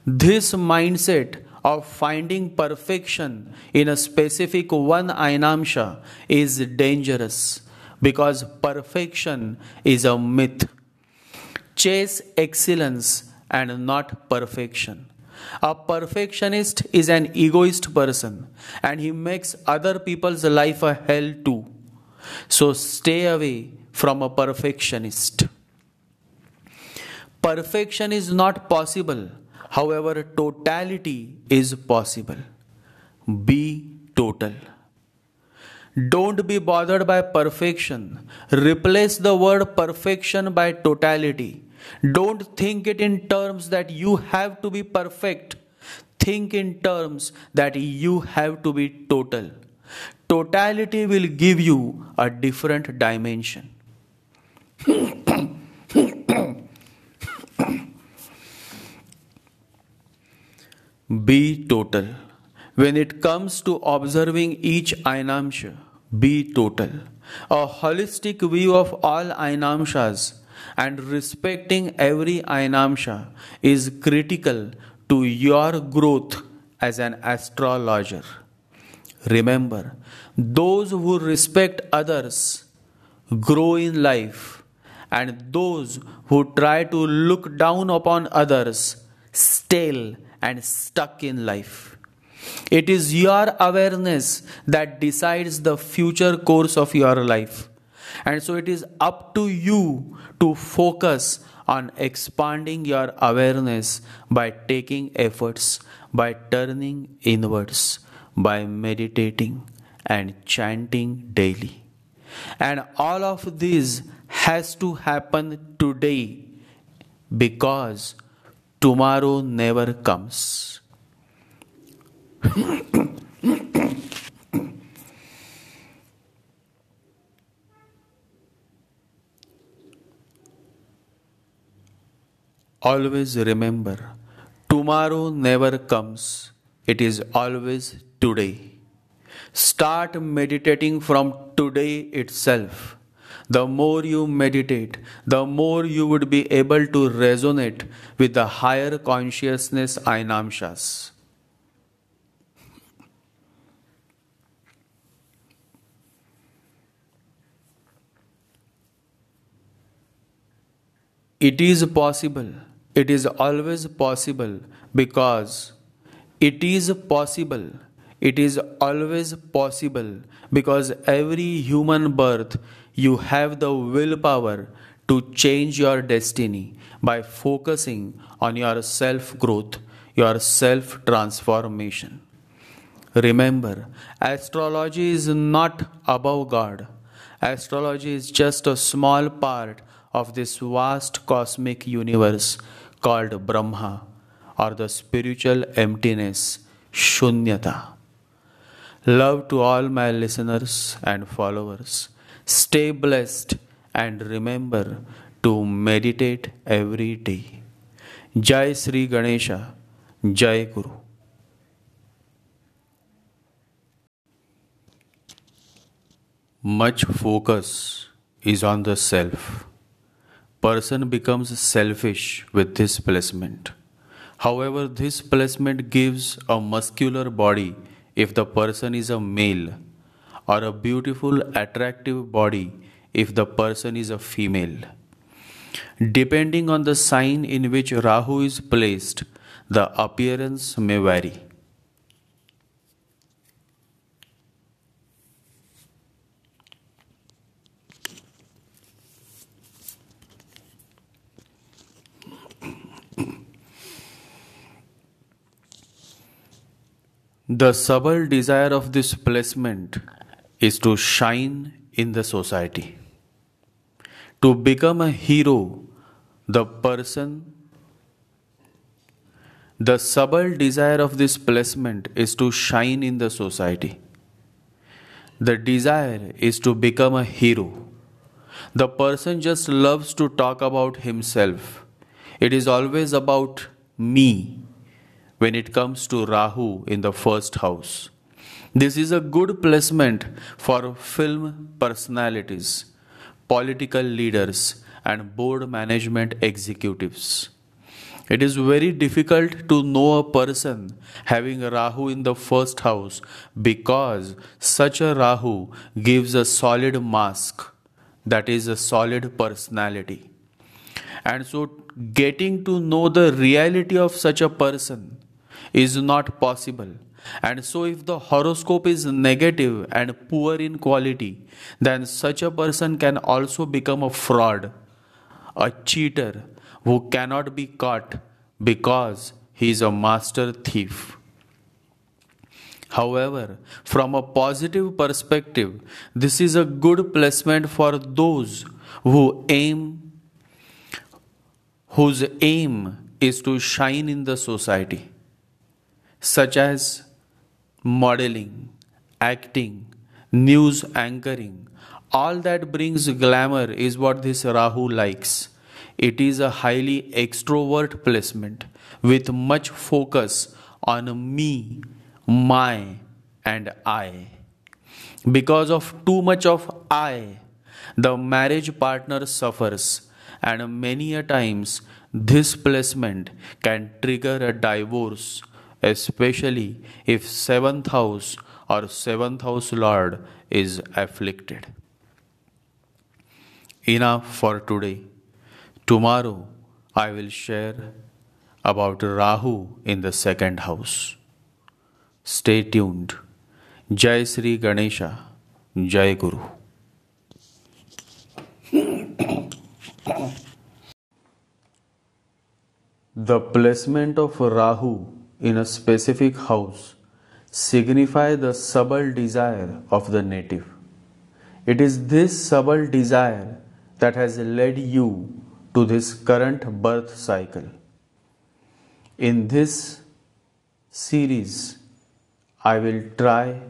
This mindset of finding perfection in a specific one Ayanamsha is dangerous, because perfection is a myth. Chase excellence and not perfection. A perfectionist is an egoist person, and he makes other people's life a hell too. So stay away from a perfectionist. Perfection is not possible. However, totality is possible. Be total. Don't be bothered by perfection. Replace the word perfection by totality. Don't think it in terms that you have to be perfect. Think in terms that you have to be total. Totality will give you a different dimension." Be total. When it comes to observing each Ayanamsha, be total. A holistic view of all Ayanamshas and respecting every Ayanamsha is critical to your growth as an astrologer. Remember, those who respect others grow in life, and those who try to look down upon others stale and stuck in life. It is your awareness that decides the future course of your life. And so it is up to you to focus on expanding your awareness by taking efforts, by turning inwards, by meditating and chanting daily. And all of this has to happen today, because tomorrow never comes. Always remember, tomorrow Tomorrow never comes. It is always today. Start meditating from today itself. The more you meditate, the more you would be able to resonate with the higher consciousness Ayanamshas. It is possible. It is always possible because it is possible. It is always possible because every human birth you have the willpower to change your destiny by focusing on your self-growth, your self-transformation. Remember, astrology is not above God. Astrology is just a small part of this vast cosmic universe called Brahma, or the spiritual emptiness, Shunyata. Love to all my listeners and followers. Stay blessed and remember to meditate every day. Jai Sri Ganesha, Jai Guru. Much focus is on the self. Person becomes selfish with this placement. However, this placement gives a muscular body if the person is a male, or a beautiful, attractive body if the person is a female. Depending on the sign in which Rahu is placed, the appearance may vary. The subtle desire of this placement is to shine in the society. To become a hero, the person, the subtle desire of this placement is to shine in the society. The desire is to become a hero. The person just loves to talk about himself. It is always about me. When it comes to Rahu in the first house, this is a good placement for film personalities, political leaders, and board management executives. It is very difficult to know a person having Rahu in the first house because such a Rahu gives a solid mask, that is a solid personality. And so getting to know the reality of such a person is not possible. And so if the horoscope is negative and poor in quality, then such a person can also become a fraud, a cheater who cannot be caught because he is a master thief. However, from a positive perspective, this is a good placement for those who aim, whose aim is to shine in the society, such as modeling, acting, news anchoring. All that brings glamour is what this Rahu likes. It is a highly extrovert placement with much focus on me, my, and I. Because of too much of I, the marriage partner suffers, and many a times this placement can trigger a divorce, especially if seventh house or seventh house lord is afflicted. Enough for today. Tomorrow I will share about Rahu in the second house. Stay tuned. Jai Sri Ganesha, Jai Guru. The placement of Rahu in a specific house signify the subtle desire of the native. It is this subtle desire that has led you to this current birth cycle. In this series, I will try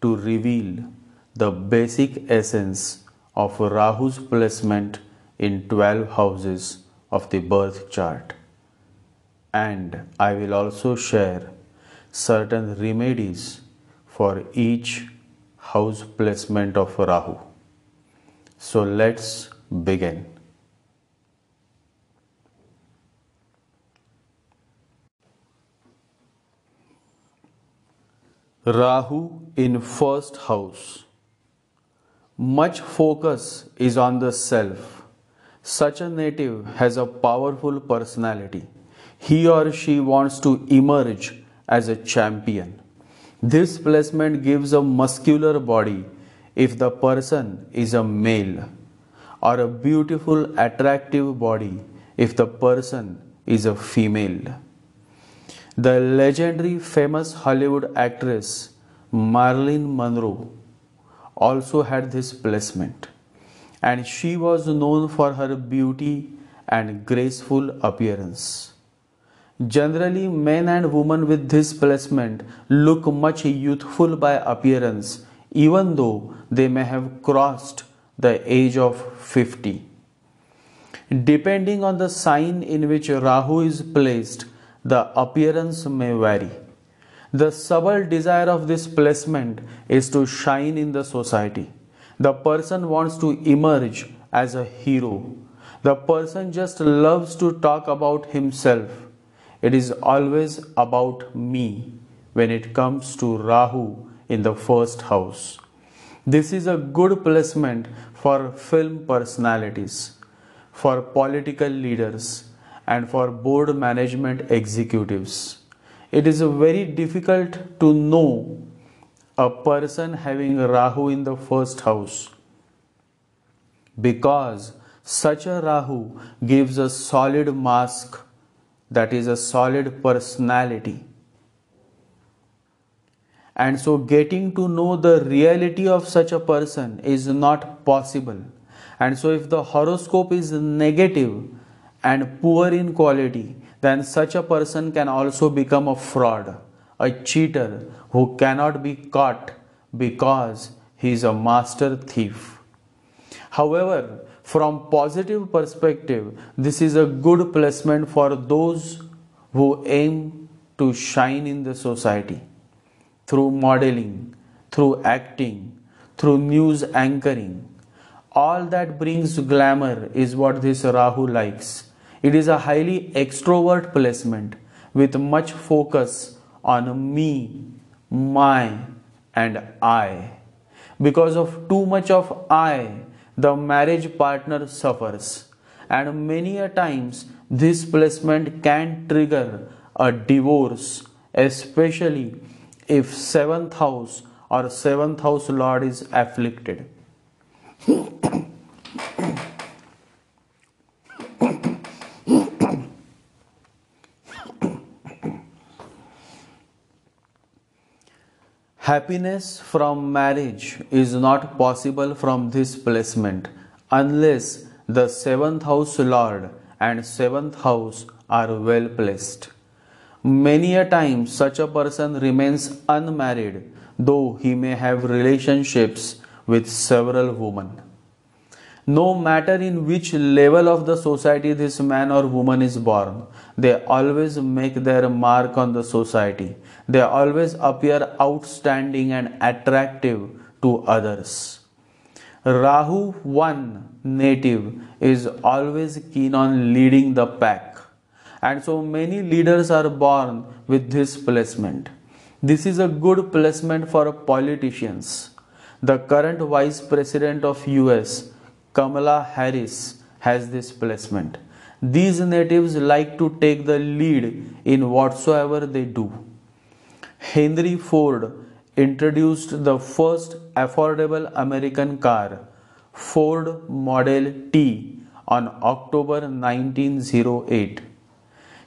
to reveal the basic essence of Rahu's placement in twelve houses of the birth chart. and I will also share certain remedies for each house placement of Rahu. So let's begin. Rahu in first house. Much focus is on the self. Such a native has a powerful personality. He or she wants to emerge as a champion. This placement gives a muscular body if the person is a male, or a beautiful, attractive body if the person is a female. The legendary famous Hollywood actress Marilyn Monroe also had this placement, and she was known for her beauty and graceful appearance. Generally, men and women with this placement look much youthful by appearance, even though they may have crossed the age of fifty. Depending on the sign in which Rahu is placed, the appearance may vary. The subtle desire of this placement is to shine in the society. The person wants to emerge as a hero. The person just loves to talk about himself. It is always about me when it comes to Rahu in the first house. This is a good placement for film personalities, for political leaders, and for board management executives. It is very difficult to know a person having Rahu in the first house, because such a Rahu gives a solid mask, that is a solid personality. And so getting to know the reality of such a person is not possible. And so if the horoscope is negative and poor in quality, then such a person can also become a fraud, a cheater who cannot be caught because he is a master thief. However, from positive perspective, this is a good placement for those who aim to shine in the society through modeling, through acting, through news anchoring. All that brings glamour is what this Rahu likes. It is a highly extrovert placement with much focus on me, my, and I. Because of too much of I, the marriage partner suffers, and many a times this placement can trigger a divorce, especially if seventh house or seventh house lord is afflicted. Happiness from marriage is not possible from this placement unless the seventh house lord and seventh house are well placed. Many a time such a person remains unmarried, though he may have relationships with several women. No matter in which level of the society this man or woman is born, they always make their mark on the society. They always appear outstanding and attractive to others. Rahu one native is always keen on leading the pack, and so many leaders are born with this placement. This is a good placement for politicians. The current Vice President of U S, Kamala Harris, has this placement. These natives like to take the lead in whatsoever they do. Henry Ford introduced the first affordable American car, Ford Model T, on October nineteen oh eight.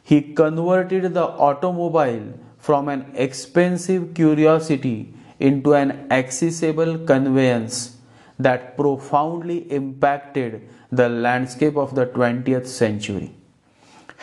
He converted the automobile from an expensive curiosity into an accessible conveyance that profoundly impacted the landscape of the twentieth century.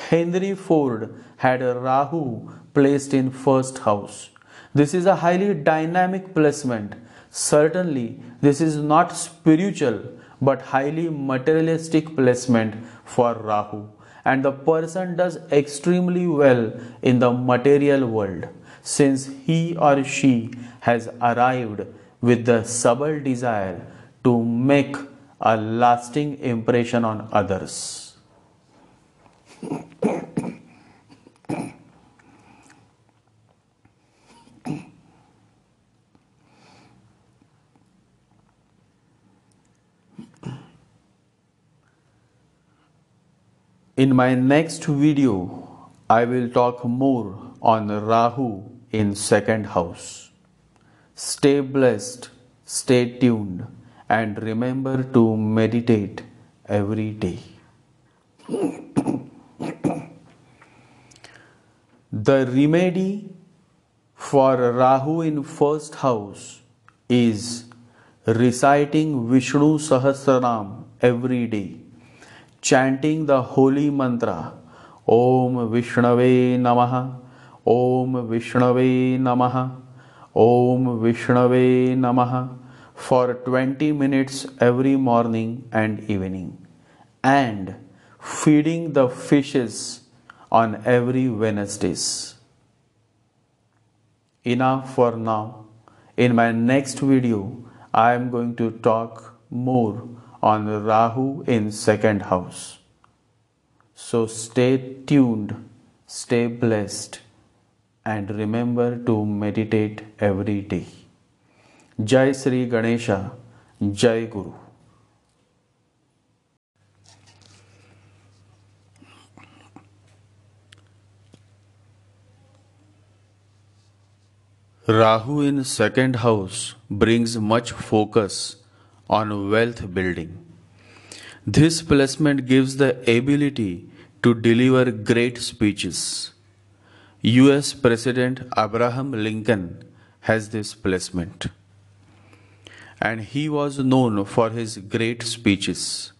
Henry Ford had a Rahu placed in first house. This is a highly dynamic placement. Certainly, this is not spiritual but highly materialistic placement for Rahu, and the person does extremely well in the material world, since he or she has arrived with the subtle desire to make a lasting impression on others. In my next video, I will talk more on Rahu in second house. Stay blessed, stay tuned, and remember to meditate every day. The remedy for Rahu in first house is reciting Vishnu Sahasranam every day, chanting the holy mantra Om Vishnave Namaha, Om Vishnave Namaha, Om Vishnave Namaha for twenty minutes every morning and evening, and feeding the fishes on every Wednesdays. Enough for now. In my next video, I am going to talk more on Rahu in second house. So stay tuned, stay blessed, and remember to meditate every day. Jai Sri Ganesha, Jai Guru. Rahu in second house brings much focus on wealth building. This placement gives the ability to deliver great speeches. U S President Abraham Lincoln has this placement, and he was known for his great speeches.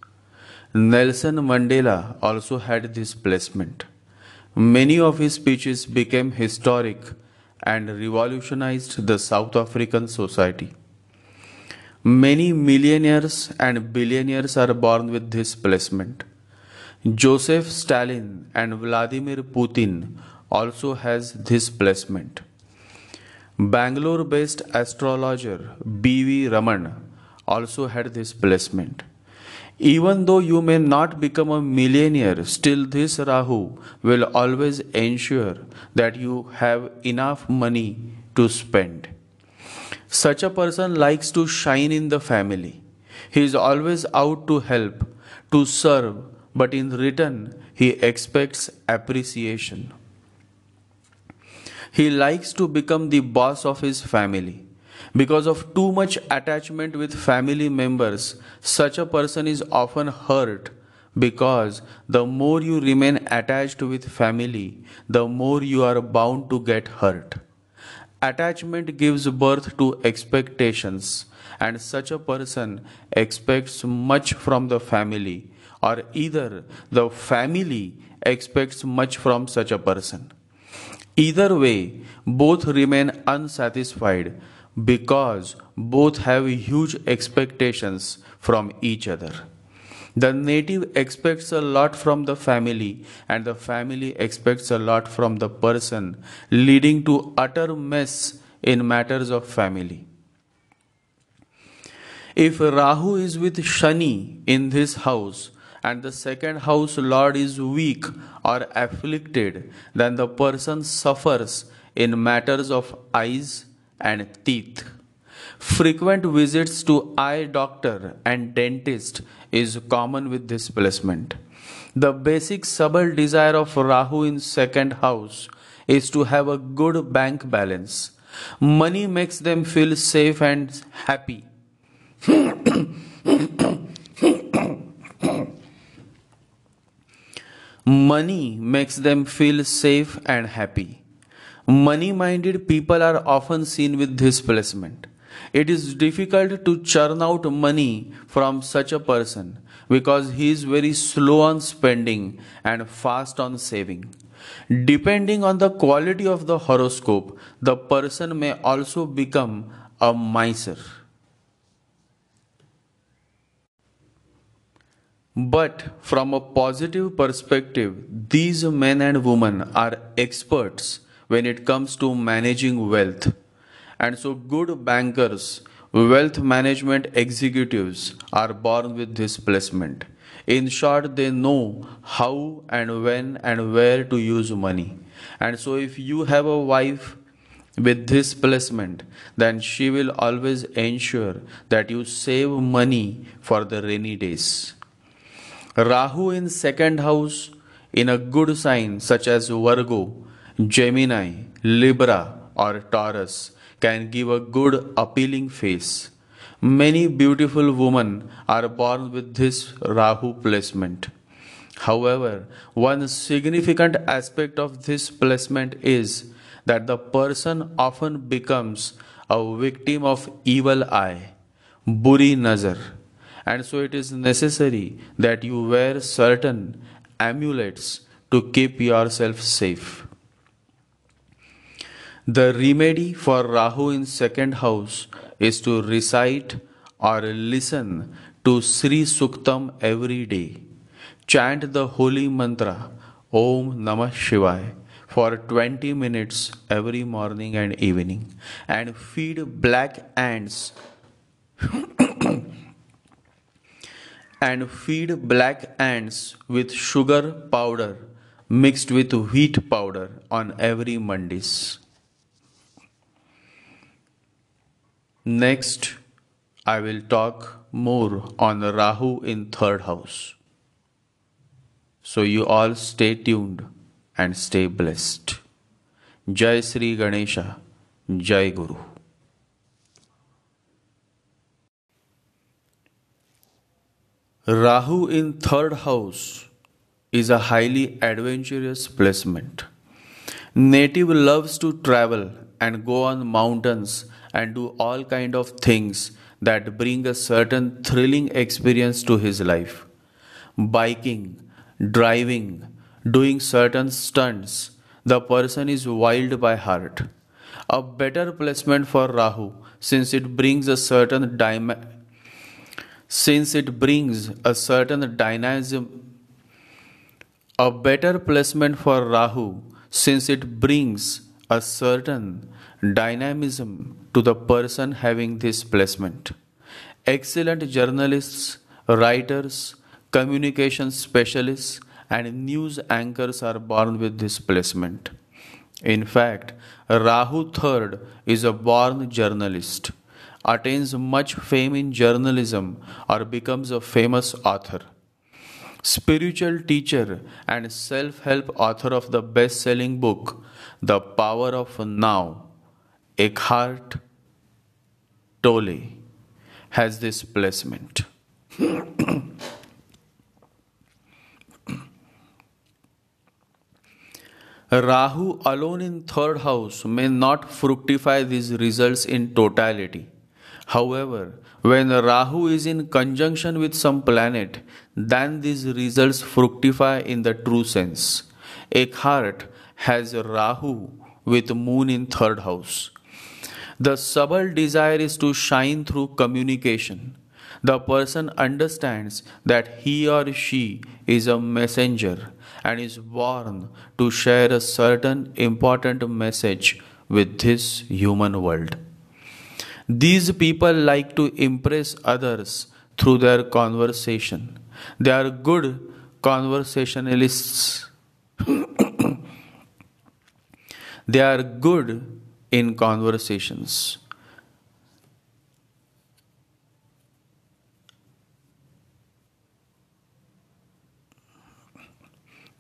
Nelson Mandela also had this placement. Many of his speeches became historic and revolutionized the South African society. Many millionaires and billionaires are born with this placement. Joseph Stalin and Vladimir Putin also has this placement. Bangalore-based astrologer B V Raman also had this placement. Even though you may not become a millionaire, still this Rahu will always ensure that you have enough money to spend. Such a person likes to shine in the family. He is always out to help, to serve, but in return, he expects appreciation. He likes to become the boss of his family. Because of too much attachment with family members, such a person is often hurt, because the more you remain attached with family, the more you are bound to get hurt. Attachment gives birth to expectations, and such a person expects much from the family, or either the family expects much from such a person. Either way, both remain unsatisfied because both have huge expectations from each other. The native expects a lot from the family, and the family expects a lot from the person, leading to utter mess in matters of family. If Rahu is with Shani in this house, and the second house lord is weak or afflicted, then the person suffers in matters of eyes and teeth. Frequent visits to eye doctor and dentist is common with this placement. The basic subtle desire of Rahu in second house is to have a good bank balance. Money makes them feel safe and happy. Money makes them feel safe and happy. Money-minded people are often seen with this placement. It is difficult to churn out money from such a person because he is very slow on spending and fast on saving. Depending on the quality of the horoscope, the person may also become a miser. But from a positive perspective, these men and women are experts when it comes to managing wealth. And so good bankers, wealth management executives are born with this placement. In short, they know how and when and where to use money. And so if you have a wife with this placement, then she will always ensure that you save money for the rainy days. Rahu in second house in a good sign such as Virgo, Gemini, Libra or Taurus can give a good appealing face. Many beautiful women are born with this Rahu placement. However, one significant aspect of this placement is that the person often becomes a victim of evil eye, buri nazar. And so it is necessary that you wear certain amulets to keep yourself safe. The remedy for Rahu in second house is to recite or listen to Sri Suktam every day. Chant the holy mantra Om Namah Shivaya for twenty minutes every morning and evening, and feed black ants. and feed black ants with sugar powder mixed with wheat powder on every Mondays. Next, I will talk more on Rahu in third house. So you all stay tuned and stay blessed. Jai Sri Ganesha, Jai Guru. Rahu in third house is a highly adventurous placement. Native loves to travel and go on mountains and do all kind of things that bring a certain thrilling experience to his life. Biking, driving, doing certain stunts, the person is wild by heart. A better placement for Rahu since it brings a certain dimension. Since it brings a certain dynamism, a better placement for Rahu, since it brings a certain dynamism to the person having this placement. Excellent journalists, writers, communication specialists, and news anchors are born with this placement. In fact, Rahu third is a born journalist, attains much fame in journalism or becomes a famous author. Spiritual teacher and self-help author of the best-selling book, The Power of Now, Eckhart Tolle, has this placement. Rahu alone in third house may not fructify these results in totality. However, when Rahu is in conjunction with some planet, then these results fructify in the true sense. Eckhart has Rahu with moon in third house. The subtle desire is to shine through communication. The person understands that he or she is a messenger and is born to share a certain important message with this human world. These people like to impress others through their conversation. They are good conversationalists. They are good in conversations.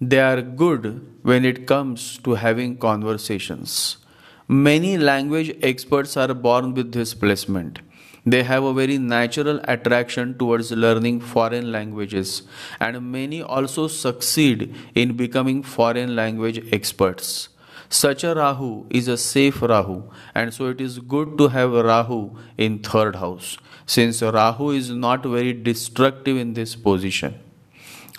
They are good when it comes to having conversations. Many language experts are born with this placement. They have a very natural attraction towards learning foreign languages, and many also succeed in becoming foreign language experts. Such a Rahu is a safe Rahu, and so it is good to have a Rahu in third house, since Rahu is not very destructive in this position.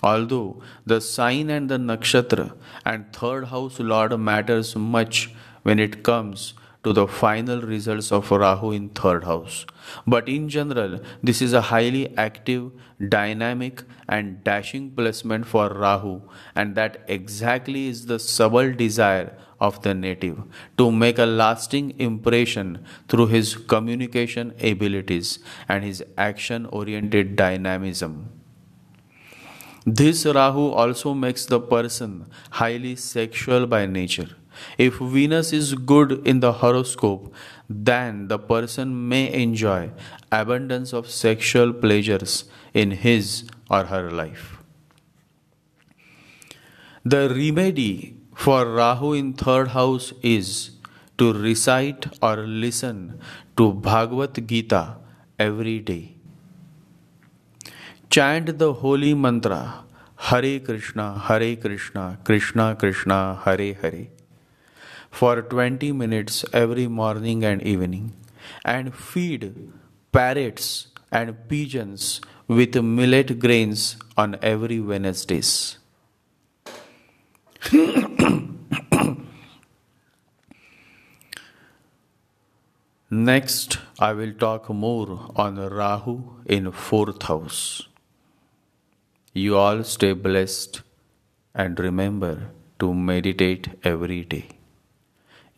Although the sign and the nakshatra and third house lord matters much when it comes to the final results of Rahu in third house. But in general, this is a highly active, dynamic and dashing placement for Rahu, and that exactly is the subtle desire of the native to make a lasting impression through his communication abilities and his action-oriented dynamism. This Rahu also makes the person highly sexual by nature. If Venus is good in the horoscope, then the person may enjoy abundance of sexual pleasures in his or her life. The remedy for Rahu in third house is to recite or listen to Bhagavad Gita every day. Chant the holy mantra, Hare Krishna, Hare Krishna, Krishna Krishna, Hare Hare, for twenty minutes every morning and evening, and feed parrots and pigeons with millet grains on every Wednesdays. Next, I will talk more on Rahu in fourth house. You all stay blessed and remember to meditate every day.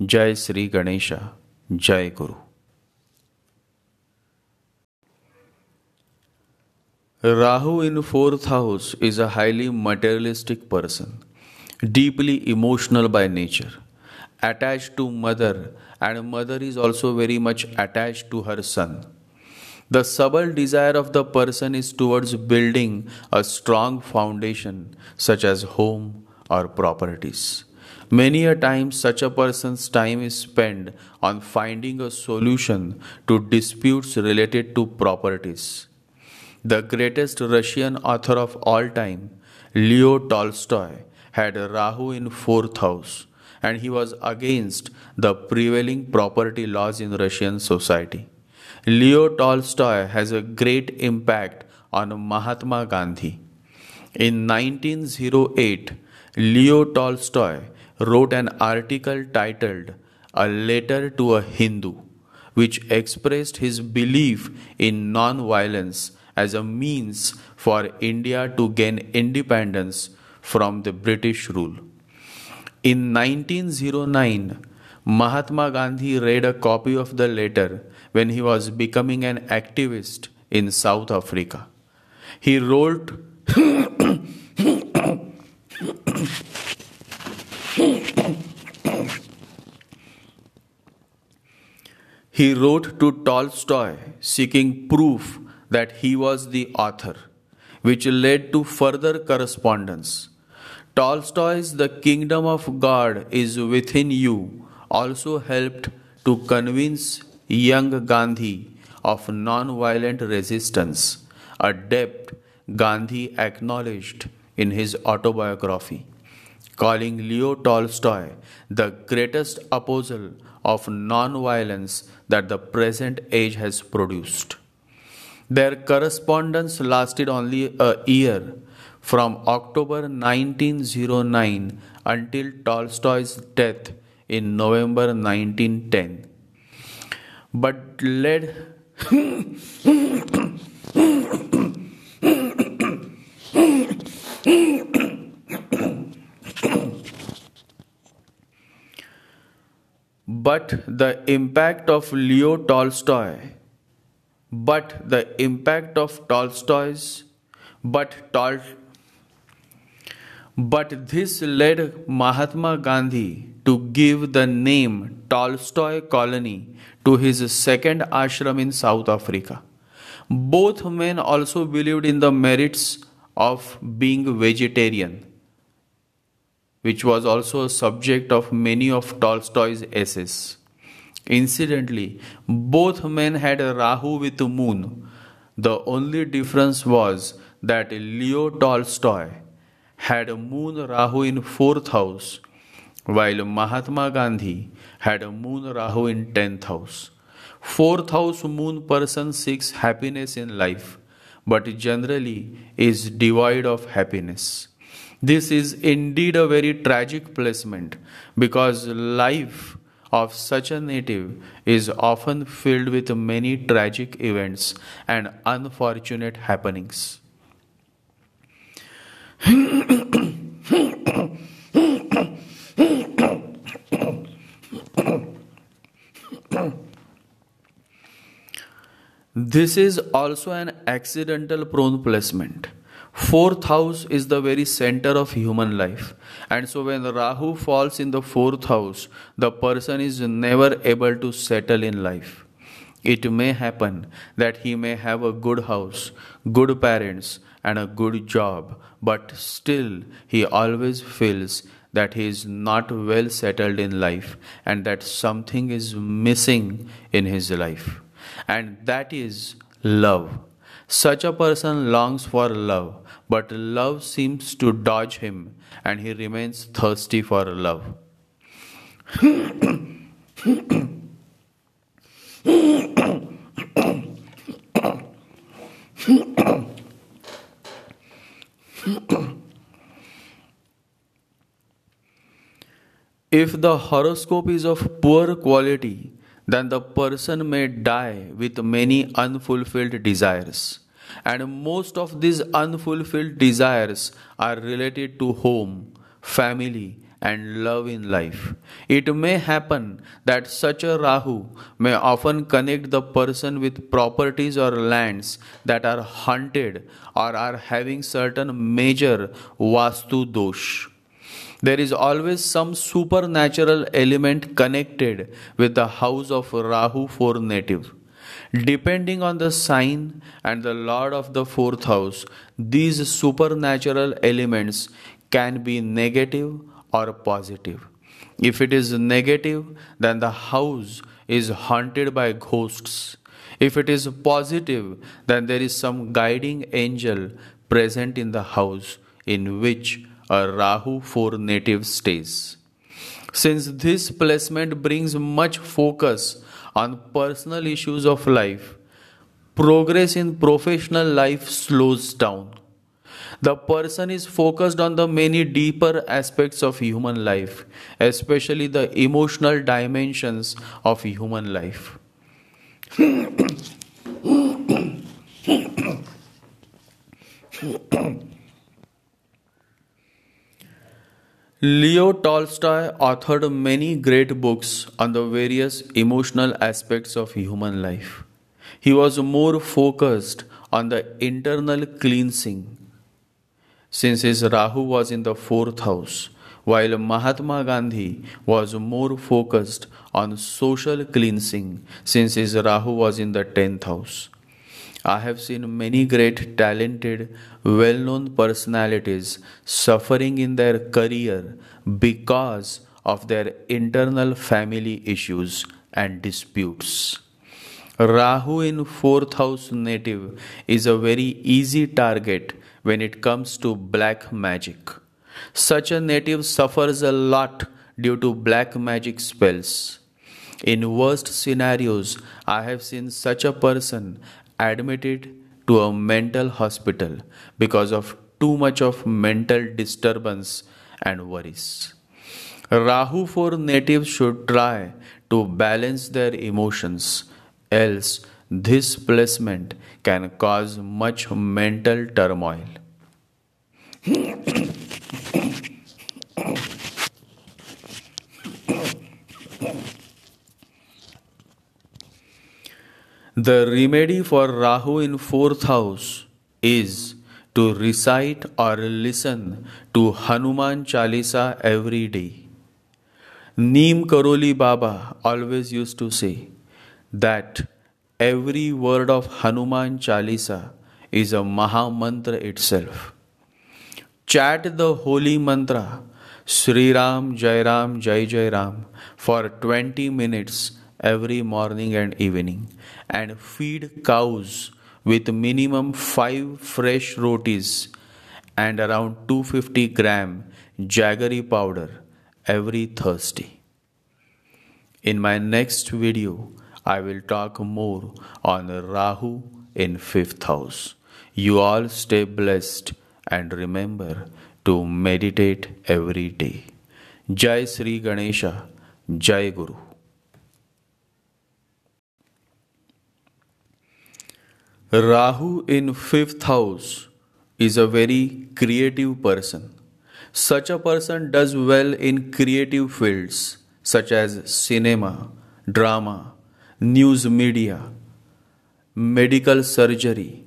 Jai Sri Ganesha, Jai Guru. Rahu in fourth house is a highly materialistic person, deeply emotional by nature, attached to mother, and mother is also very much attached to her son. The subtle desire of the person is towards building a strong foundation such as home or properties. Many a time such a person's time is spent on finding a solution to disputes related to properties. The greatest Russian author of all time, Leo Tolstoy, had Rahu in fourth house, and he was against the prevailing property laws in Russian society. Leo Tolstoy has a great impact on Mahatma Gandhi. In nineteen oh eight, Leo Tolstoy wrote an article titled "A Letter to a Hindu," which expressed his belief in non-violence as a means for India to gain independence from the British rule. In nineteen oh nine, Mahatma Gandhi read a copy of the letter when he was becoming an activist in South Africa. He wrote He wrote to Tolstoy seeking proof that he was the author, which led to further correspondence. Tolstoy's "The Kingdom of God is Within You" also helped to convince young Gandhi of non-violent resistance, a debt Gandhi acknowledged in his autobiography, calling Leo Tolstoy the greatest apostle of non-violence that the present age has produced. Their correspondence lasted only a year, from October nineteen oh nine until Tolstoy's death in November nineteen ten. But led But the impact of Leo Tolstoy, but the impact of Tolstoy's, but Tol, but this led Mahatma Gandhi to give the name Tolstoy Colony to his second ashram in South Africa. Both men also believed in the merits of being vegetarian, which was also a subject of many of Tolstoy's essays. Incidentally, both men had a Rahu with the moon. The only difference was that Leo Tolstoy had a moon Rahu in fourth house, while Mahatma Gandhi had a moon Rahu in tenth house. Fourth house moon person seeks happiness in life, but generally is devoid of happiness. This is indeed a very tragic placement, because life of such a native is often filled with many tragic events and unfortunate happenings. This is also an accidental prone placement. Fourth house is the very center of human life, and so when Rahu falls in the fourth house, the person is never able to settle in life. It may happen that he may have a good house, good parents, and a good job, but still he always feels that he is not well settled in life and that something is missing in his life. And that is love. Such a person longs for love, but love seems to dodge him and he remains thirsty for love. If the horoscope is of poor quality, then the person may die with many unfulfilled desires. And most of these unfulfilled desires are related to home, family, and love in life. It may happen that such a Rahu may often connect the person with properties or lands that are haunted or are having certain major Vastu Dosh. There is always some supernatural element connected with the house of Rahu for native. Depending on the sign and the lord of the fourth house, these supernatural elements can be negative or positive. If it is negative, then the house is haunted by ghosts. If it is positive, then there is some guiding angel present in the house in which a Rahu for native stays. Since this placement brings much focus on personal issues of life, progress in professional life slows down. The person is focused on the many deeper aspects of human life, especially the emotional dimensions of human life. Leo Tolstoy authored many great books on the various emotional aspects of human life. He was more focused on the internal cleansing, since his Rahu was in the fourth house, while Mahatma Gandhi was more focused on social cleansing, since his Rahu was in the tenth house. I have seen many great, talented, well-known personalities suffering in their career because of their internal family issues and disputes. Rahu in fourth house native is a very easy target when it comes to black magic. Such a native suffers a lot due to black magic spells. In worst scenarios, I have seen such a person admitted to a mental hospital because of too much of mental disturbance and worries. Rahu for natives should try to balance their emotions, else this placement can cause much mental turmoil. The remedy for Rahu in fourth house is to recite or listen to Hanuman Chalisa every day. Neem Karoli Baba always used to say that every word of Hanuman Chalisa is a Maha Mantra itself. Chant the holy mantra Sri Ram Jai Ram Jai Jai Ram for twenty minutes every morning and evening, and feed cows with minimum five fresh rotis and around two hundred fifty gram jaggery powder every Thursday. In my next video, I will talk more on Rahu in fifth house. You all stay blessed and remember to meditate every day. Jai Sri Ganesha, Jai Guru. Rahu in fifth house is a very creative person. Such a person does well in creative fields such as cinema, drama, news media, medical surgery,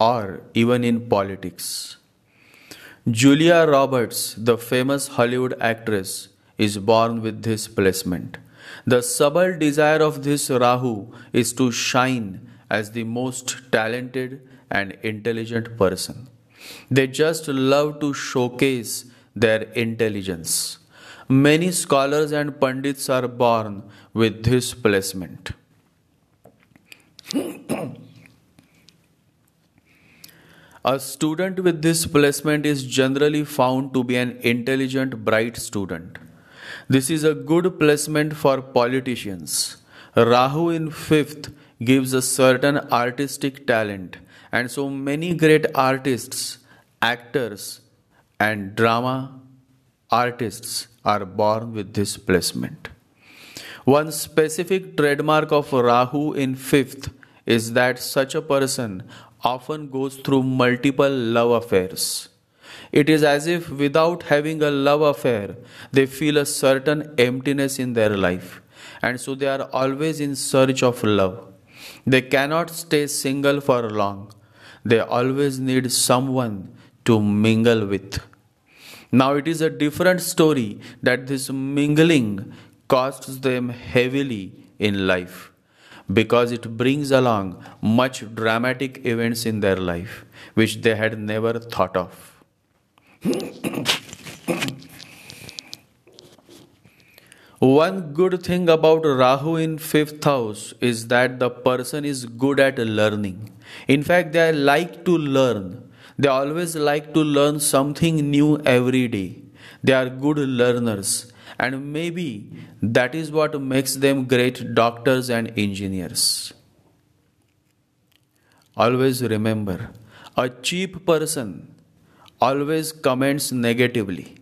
or even in politics. Julia Roberts, the famous Hollywood actress, is born with this placement. The subtle desire of this Rahu is to shine as the most talented and intelligent person. They just love to showcase their intelligence. Many scholars and pandits are born with this placement. A student with this placement is generally found to be an intelligent, bright student. This is a good placement for politicians. Rahu in fifth gives a certain artistic talent, and so many great artists, actors, and drama artists are born with this placement. One specific trademark of Rahu in fifth is that such a person often goes through multiple love affairs. It is as if without having a love affair, they feel a certain emptiness in their life, and so they are always in search of love. They cannot stay single for long. They always need someone to mingle with. Now it is a different story that this mingling costs them heavily in life, because it brings along much dramatic events in their life which they had never thought of. One good thing about Rahu in fifth house is that the person is good at learning. In fact, they like to learn. They always like to learn something new every day. They are good learners. And maybe that is what makes them great doctors and engineers. Always remember, a cheap person always comments negatively.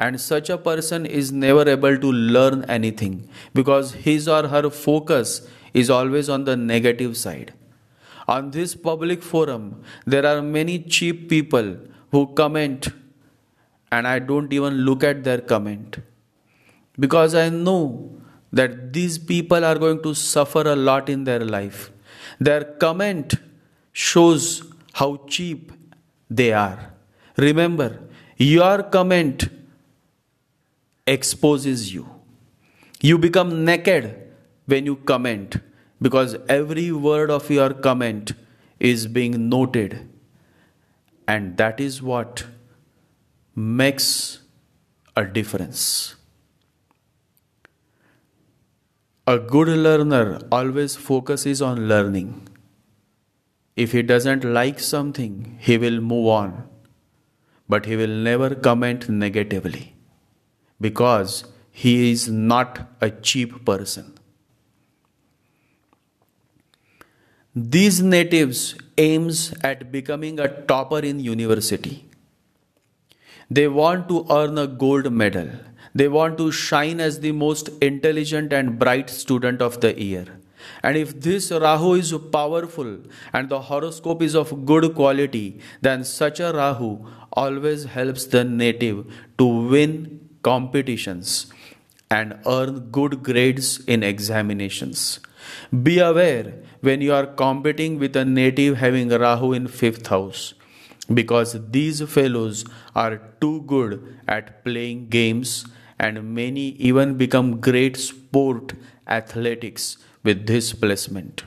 And such a person is never able to learn anything because his or her focus is always on the negative side. On this public forum, there are many cheap people who comment, and I don't even look at their comment, because I know that these people are going to suffer a lot in their life. Their comment shows how cheap they are. Remember, your comment exposes you. You become naked when you comment, because every word of your comment is being noted, and that is what makes a difference. A good learner always focuses on learning. If he doesn't like something, he will move on, but he will never comment negatively because he is not a cheap person. These natives aim at becoming a topper in university. They want to earn a gold medal. They want to shine as the most intelligent and bright student of the year. And if this Rahu is powerful and the horoscope is of good quality, then such a Rahu always helps the native to win competitions and earn good grades in examinations. Be aware when you are competing with a native having Rahu in fifth house, because these fellows are too good at playing games, and many even become great sport athletics with this placement.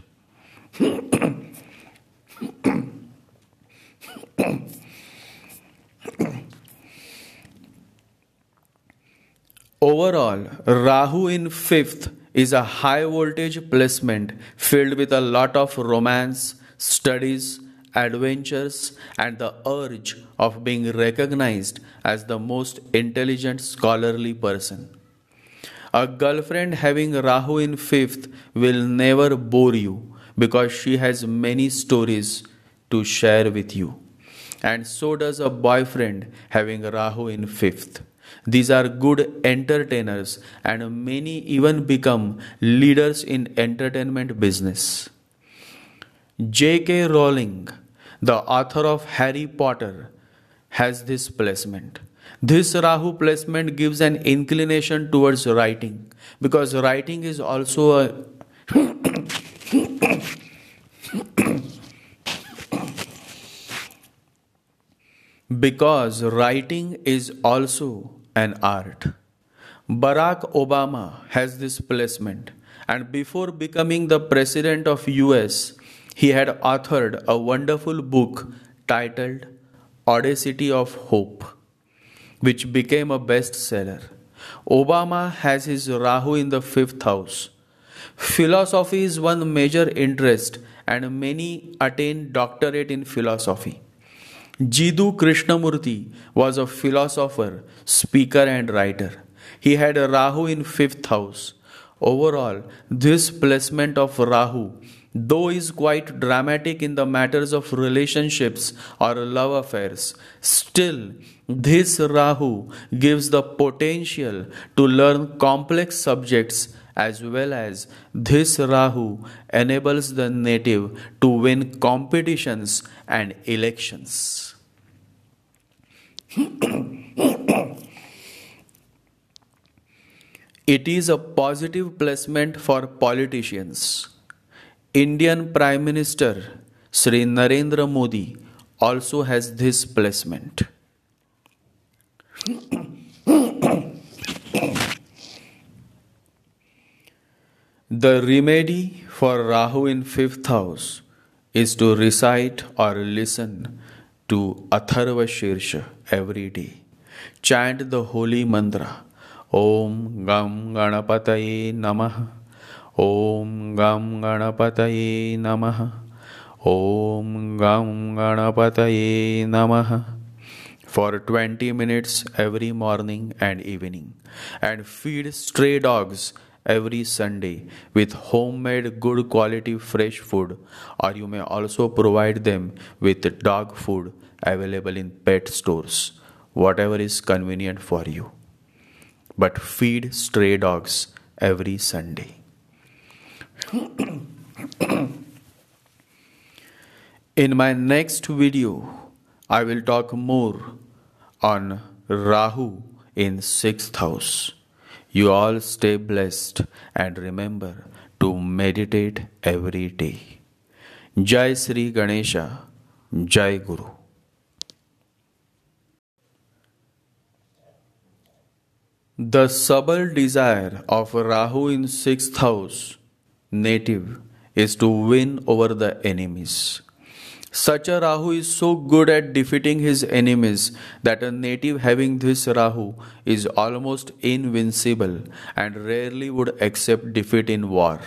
Overall, Rahu in fifth is a high voltage placement filled with a lot of romance, studies, adventures, and the urge of being recognized as the most intelligent scholarly person. A girlfriend having Rahu in fifth will never bore you because she has many stories to share with you. And so does a boyfriend having Rahu in fifth. These are good entertainers, and many even become leaders in entertainment business. J K Rowling, the author of Harry Potter, has this placement. This Rahu placement gives an inclination towards writing, because writing is also a because writing is also an art. Barack Obama has this placement, and before becoming the president of U S, he had authored a wonderful book titled Audacity of Hope, which became a bestseller. Obama has his Rahu in the fifth house. Philosophy is one major interest, and many attain doctorate in philosophy. Jiddu Krishnamurti was a philosopher, speaker and writer. He had a Rahu in fifth house. Overall, this placement of Rahu, though is quite dramatic in the matters of relationships or love affairs, still this Rahu gives the potential to learn complex subjects, as well as this Rahu enables the native to win competitions and elections. It is a positive placement for politicians. Indian Prime Minister Sri Narendra Modi also has this placement. The remedy for Rahu in fifth house is to recite or listen to Atharva Shirsha every day. Chant the holy mantra Om Gam Ganapataye Namah, Om Gam Ganapataye Namah, Om Gam Ganapataye Namah for twenty minutes every morning and evening, and feed stray dogs every Sunday with homemade good quality fresh food, or you may also provide them with dog food available in pet stores, whatever is convenient for you. But feed stray dogs every Sunday. In my next video, I will talk more on Rahu in sixth house. You all stay blessed and remember to meditate every day. Jai Sri Ganesha, Jai Guru. The subtle desire of Rahu in sixth house native is to win over the enemies. Such a Rahu is so good at defeating his enemies that a native having this Rahu is almost invincible and rarely would accept defeat in war.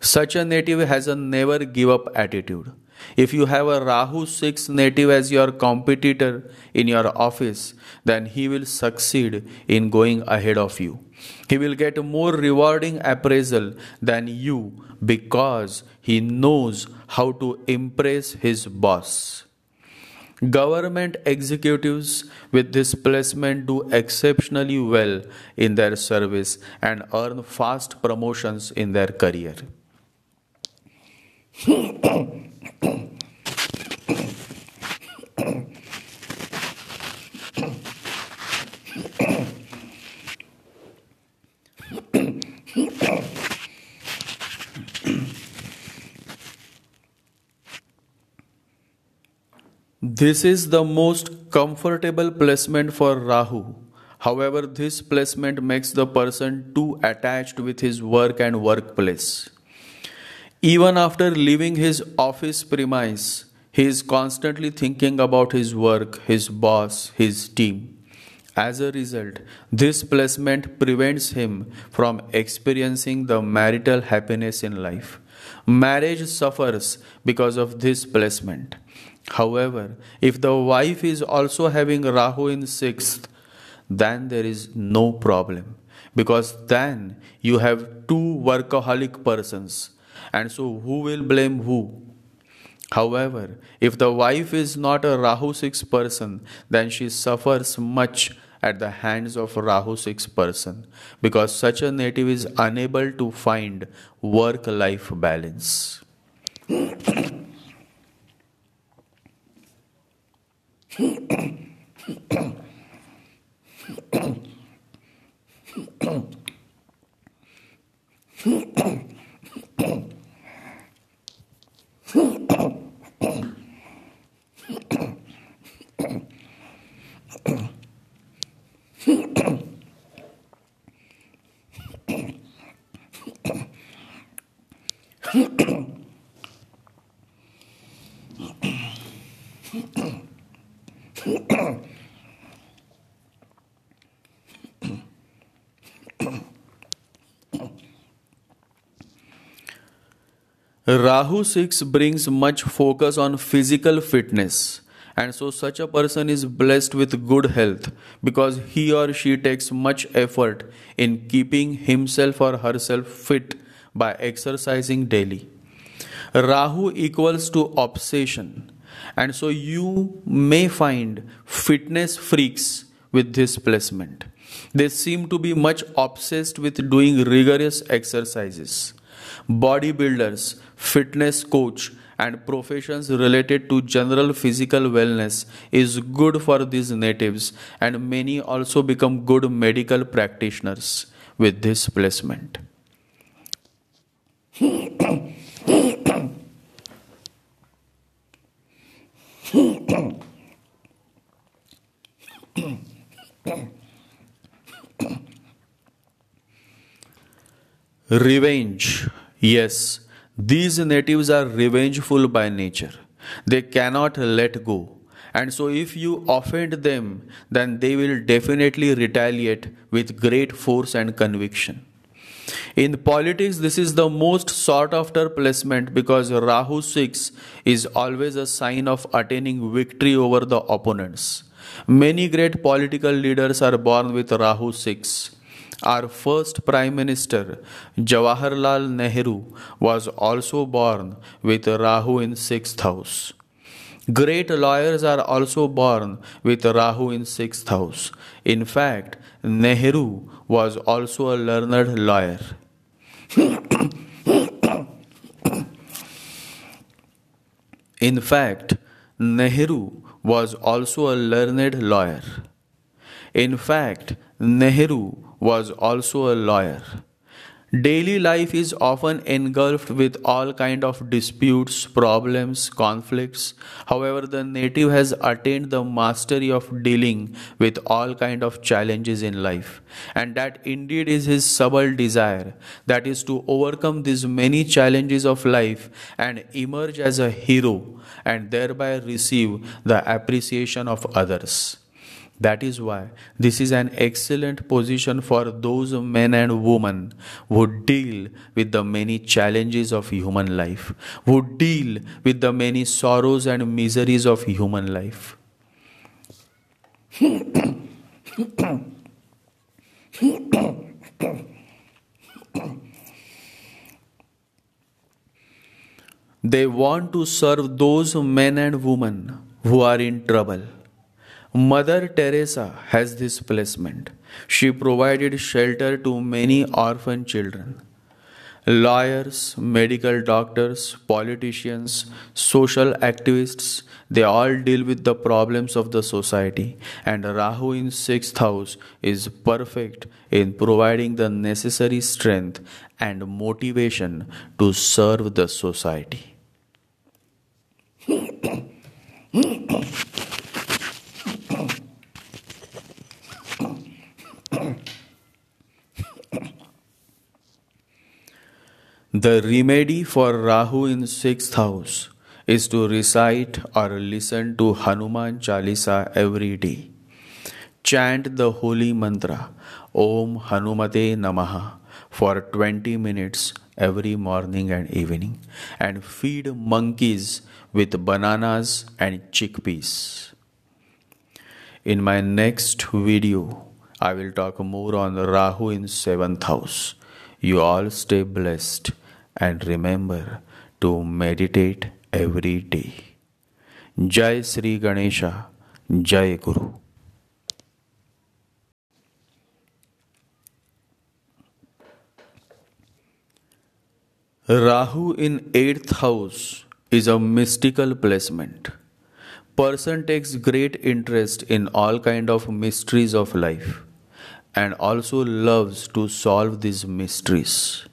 Such a native has a never give up attitude. If you have a Rahu six native as your competitor in your office, then he will succeed in going ahead of you. He will get a more rewarding appraisal than you because he knows how to impress his boss. Government executives with this placement do exceptionally well in their service and earn fast promotions in their career. This is the most comfortable placement for Rahu. However, this placement makes the person too attached with his work and workplace. Even after leaving his office premise, he is constantly thinking about his work, his boss, his team. As a result, this placement prevents him from experiencing the marital happiness in life. Marriage suffers because of this placement. However, if the wife is also having Rahu in sixth, then there is no problem, because then you have two workaholic persons, and so who will blame who? However, if the wife is not a Rahu six person, then she suffers much at the hands of Rahu six person, because such a native is unable to find work-life balance. Rahu six brings much focus on physical fitness, and so such a person is blessed with good health because he or she takes much effort in keeping himself or herself fit by exercising daily. Rahu equals to obsession, and so you may find fitness freaks with this placement. They seem to be much obsessed with doing rigorous exercises. Bodybuilders, fitness coach, and professions related to general physical wellness is good for these natives, and many also become good medical practitioners with this placement. Revenge. Yes, these natives are revengeful by nature. They cannot let go. And so if you offend them, then they will definitely retaliate with great force and conviction. In politics, this is the most sought after placement because Rahu six is always a sign of attaining victory over the opponents. Many great political leaders are born with Rahu six. Our first Prime Minister, Jawaharlal Nehru, was also born with Rahu in sixth house. Great lawyers are also born with Rahu in sixth house. In fact, Nehru was also a learned lawyer. In fact, Nehru was also a learned lawyer. In fact, Nehru was also a lawyer. Daily life is often engulfed with all kinds of disputes, problems, conflicts. However, the native has attained the mastery of dealing with all kinds of challenges in life. And that indeed is his subtle desire, that is to overcome these many challenges of life and emerge as a hero and thereby receive the appreciation of others. That is why this is an excellent position for those men and women who deal with the many challenges of human life, who deal with the many sorrows and miseries of human life. They want to serve those men and women who are in trouble. Mother Teresa has this placement. She provided shelter to many orphan children. Lawyers, medical doctors, politicians, social activists, they all deal with the problems of the society, and Rahu in sixth house is perfect in providing the necessary strength and motivation to serve the society. The remedy for Rahu in sixth house is to recite or listen to Hanuman Chalisa every day. Chant the holy mantra Om Hanumate Namaha for twenty minutes every morning and evening, and feed monkeys with bananas and chickpeas. In my next video, I will talk more on Rahu in seventh house. You all stay blessed. And remember to meditate every day. Jai Sri Ganesha, Jai Guru. Rahu in eighth house is a mystical placement. Person takes great interest in all kind of mysteries of life and also loves to solve these mysteries.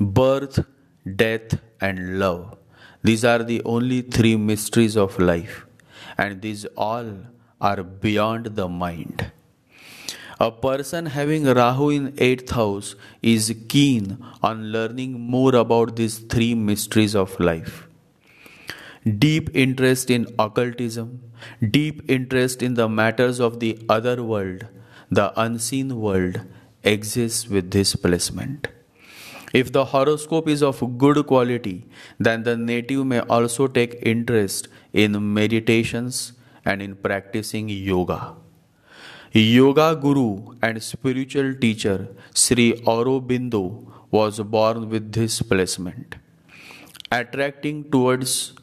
Birth, death, and love. These are the only three mysteries of life, and these all are beyond the mind. A person having Rahu in eighth house is keen on learning more about these three mysteries of life. deep interest in occultism, deep interest in the matters of the other world, the unseen world, exists with this placement. If the horoscope is of good quality, then the native may also take interest in meditations and in practicing yoga. Yoga guru and spiritual teacher Sri Aurobindo was born with this placement, attracting towards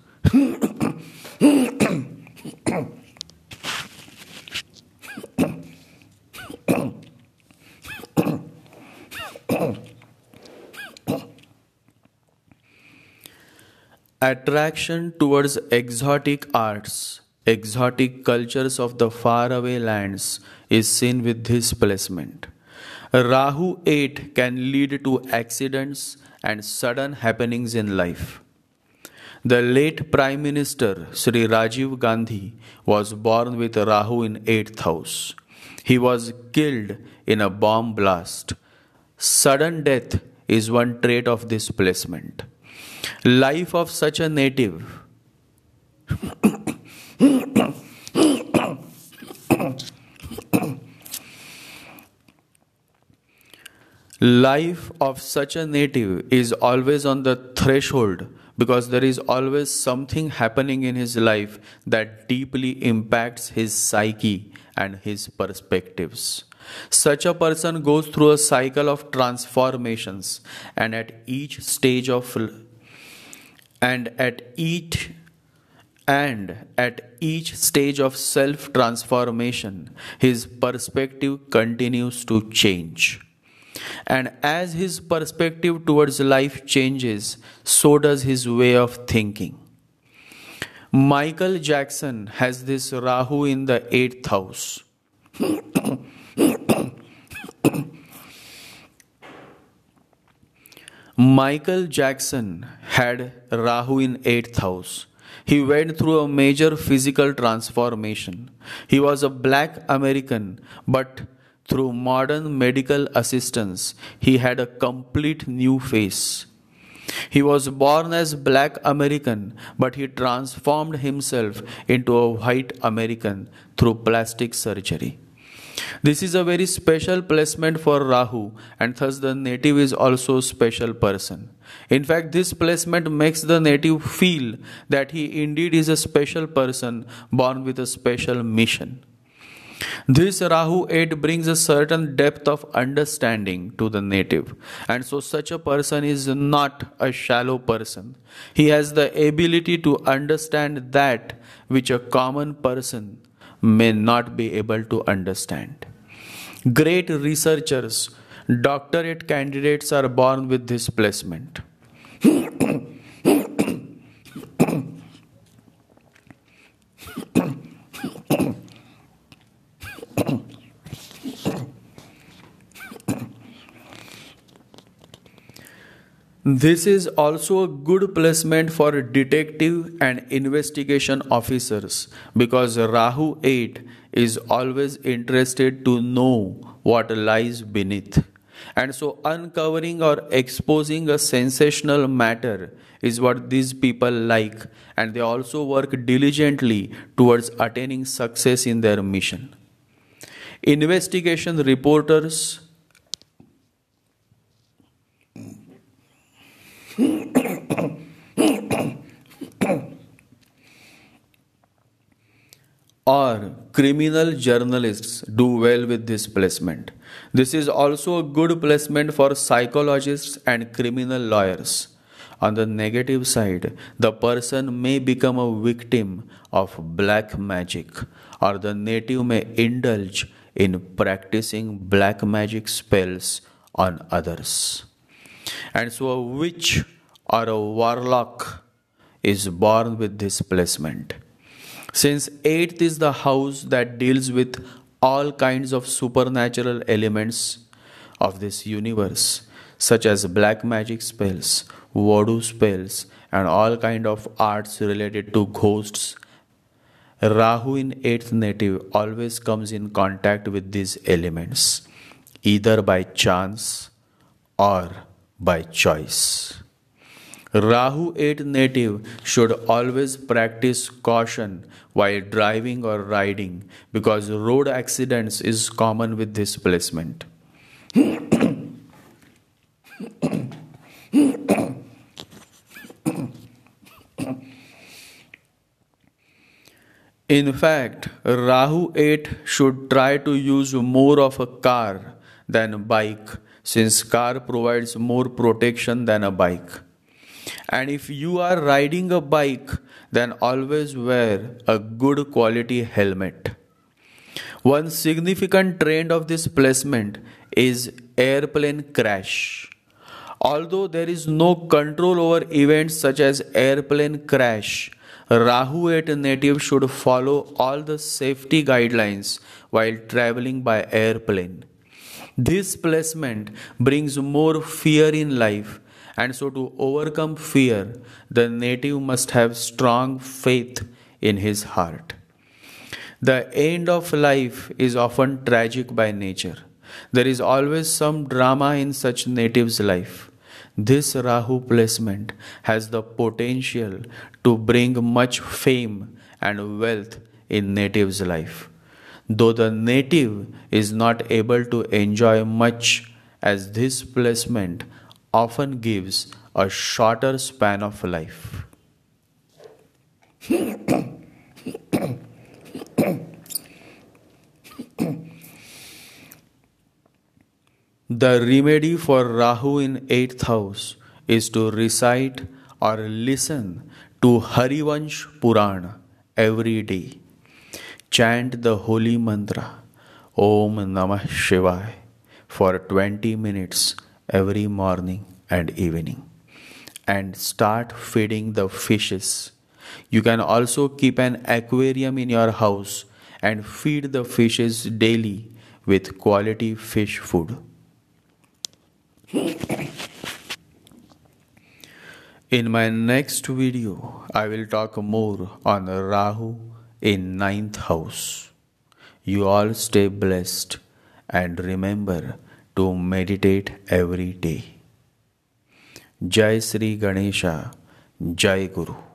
attraction towards exotic arts, exotic cultures of the faraway lands is seen with this placement. Rahu eight can lead to accidents and sudden happenings in life. The late Prime Minister Sri Rajiv Gandhi was born with Rahu in eighth house. He was killed in a bomb blast. Sudden death is one trait of this placement. Life of such a native Life of such a native is always on the threshold, because there is always something happening in his life that deeply impacts his psyche and his perspectives. Such a person goes through a cycle of transformations, and at each stage of and at each and at each stage of self-transformation, his perspective continues to change. And as his perspective towards life changes, so does his way of thinking. Michael Jackson has this Rahu in the eighth house. Michael Jackson had Rahu in eighth house. He went through a major physical transformation. He was a black American, but through modern medical assistance, he had a complete new face. He was born as black American, but he transformed himself into a white American through plastic surgery. This is a very special placement for Rahu, and thus the native is also a special person. In fact, this placement makes the native feel that he indeed is a special person born with a special mission. This Rahu eight brings a certain depth of understanding to the native, and so such a person is not a shallow person. He has the ability to understand that which a common person may not be able to understand. Great researchers, doctorate candidates are born with this placement. This is also a good placement for detective and investigation officers, because Rahu eight is always interested to know what lies beneath. And so uncovering or exposing a sensational matter is what these people like, and they also work diligently towards attaining success in their mission. Investigation reporters or criminal journalists do well with this placement. This is also a good placement for psychologists and criminal lawyers. On the negative side, the person may become a victim of black magic, or the native may indulge in practicing black magic spells on others. And so a witch or a warlock is born with this placement. Since eighth is the house that deals with all kinds of supernatural elements of this universe, such as black magic spells, voodoo spells, and all kind of arts related to ghosts, Rahu in eighth native always comes in contact with these elements, either by chance or by choice. Rahu eight native should always practice caution while driving or riding because road accidents is common with this placement. In fact, Rahu eight should try to use more of a car than a bike, since car provides more protection than a bike. And if you are riding a bike, then always wear a good quality helmet. One significant trend of this placement is airplane crash. Although there is no control over events such as airplane crash, Rahu eight native should follow all the safety guidelines while traveling by airplane. This placement brings more fear in life. And so to overcome fear, the native must have strong faith in his heart. The end of life is often tragic by nature. There is always some drama in such native's life. This Rahu placement has the potential to bring much fame and wealth in native's life, though the native is not able to enjoy much, as this placement often gives a shorter span of life. The remedy for Rahu in eighth house is to recite or listen to Harivansh Puran every day. Chant the holy mantra Om Namah Shivaya for twenty minutes every morning and evening, and start feeding the fishes. You can also keep an aquarium in your house and feed the fishes daily with quality fish food. In my next video, I will talk more on Rahu in ninth house. You all stay blessed and remember to meditate every day. Jai Sri Ganesha, Jai Guru.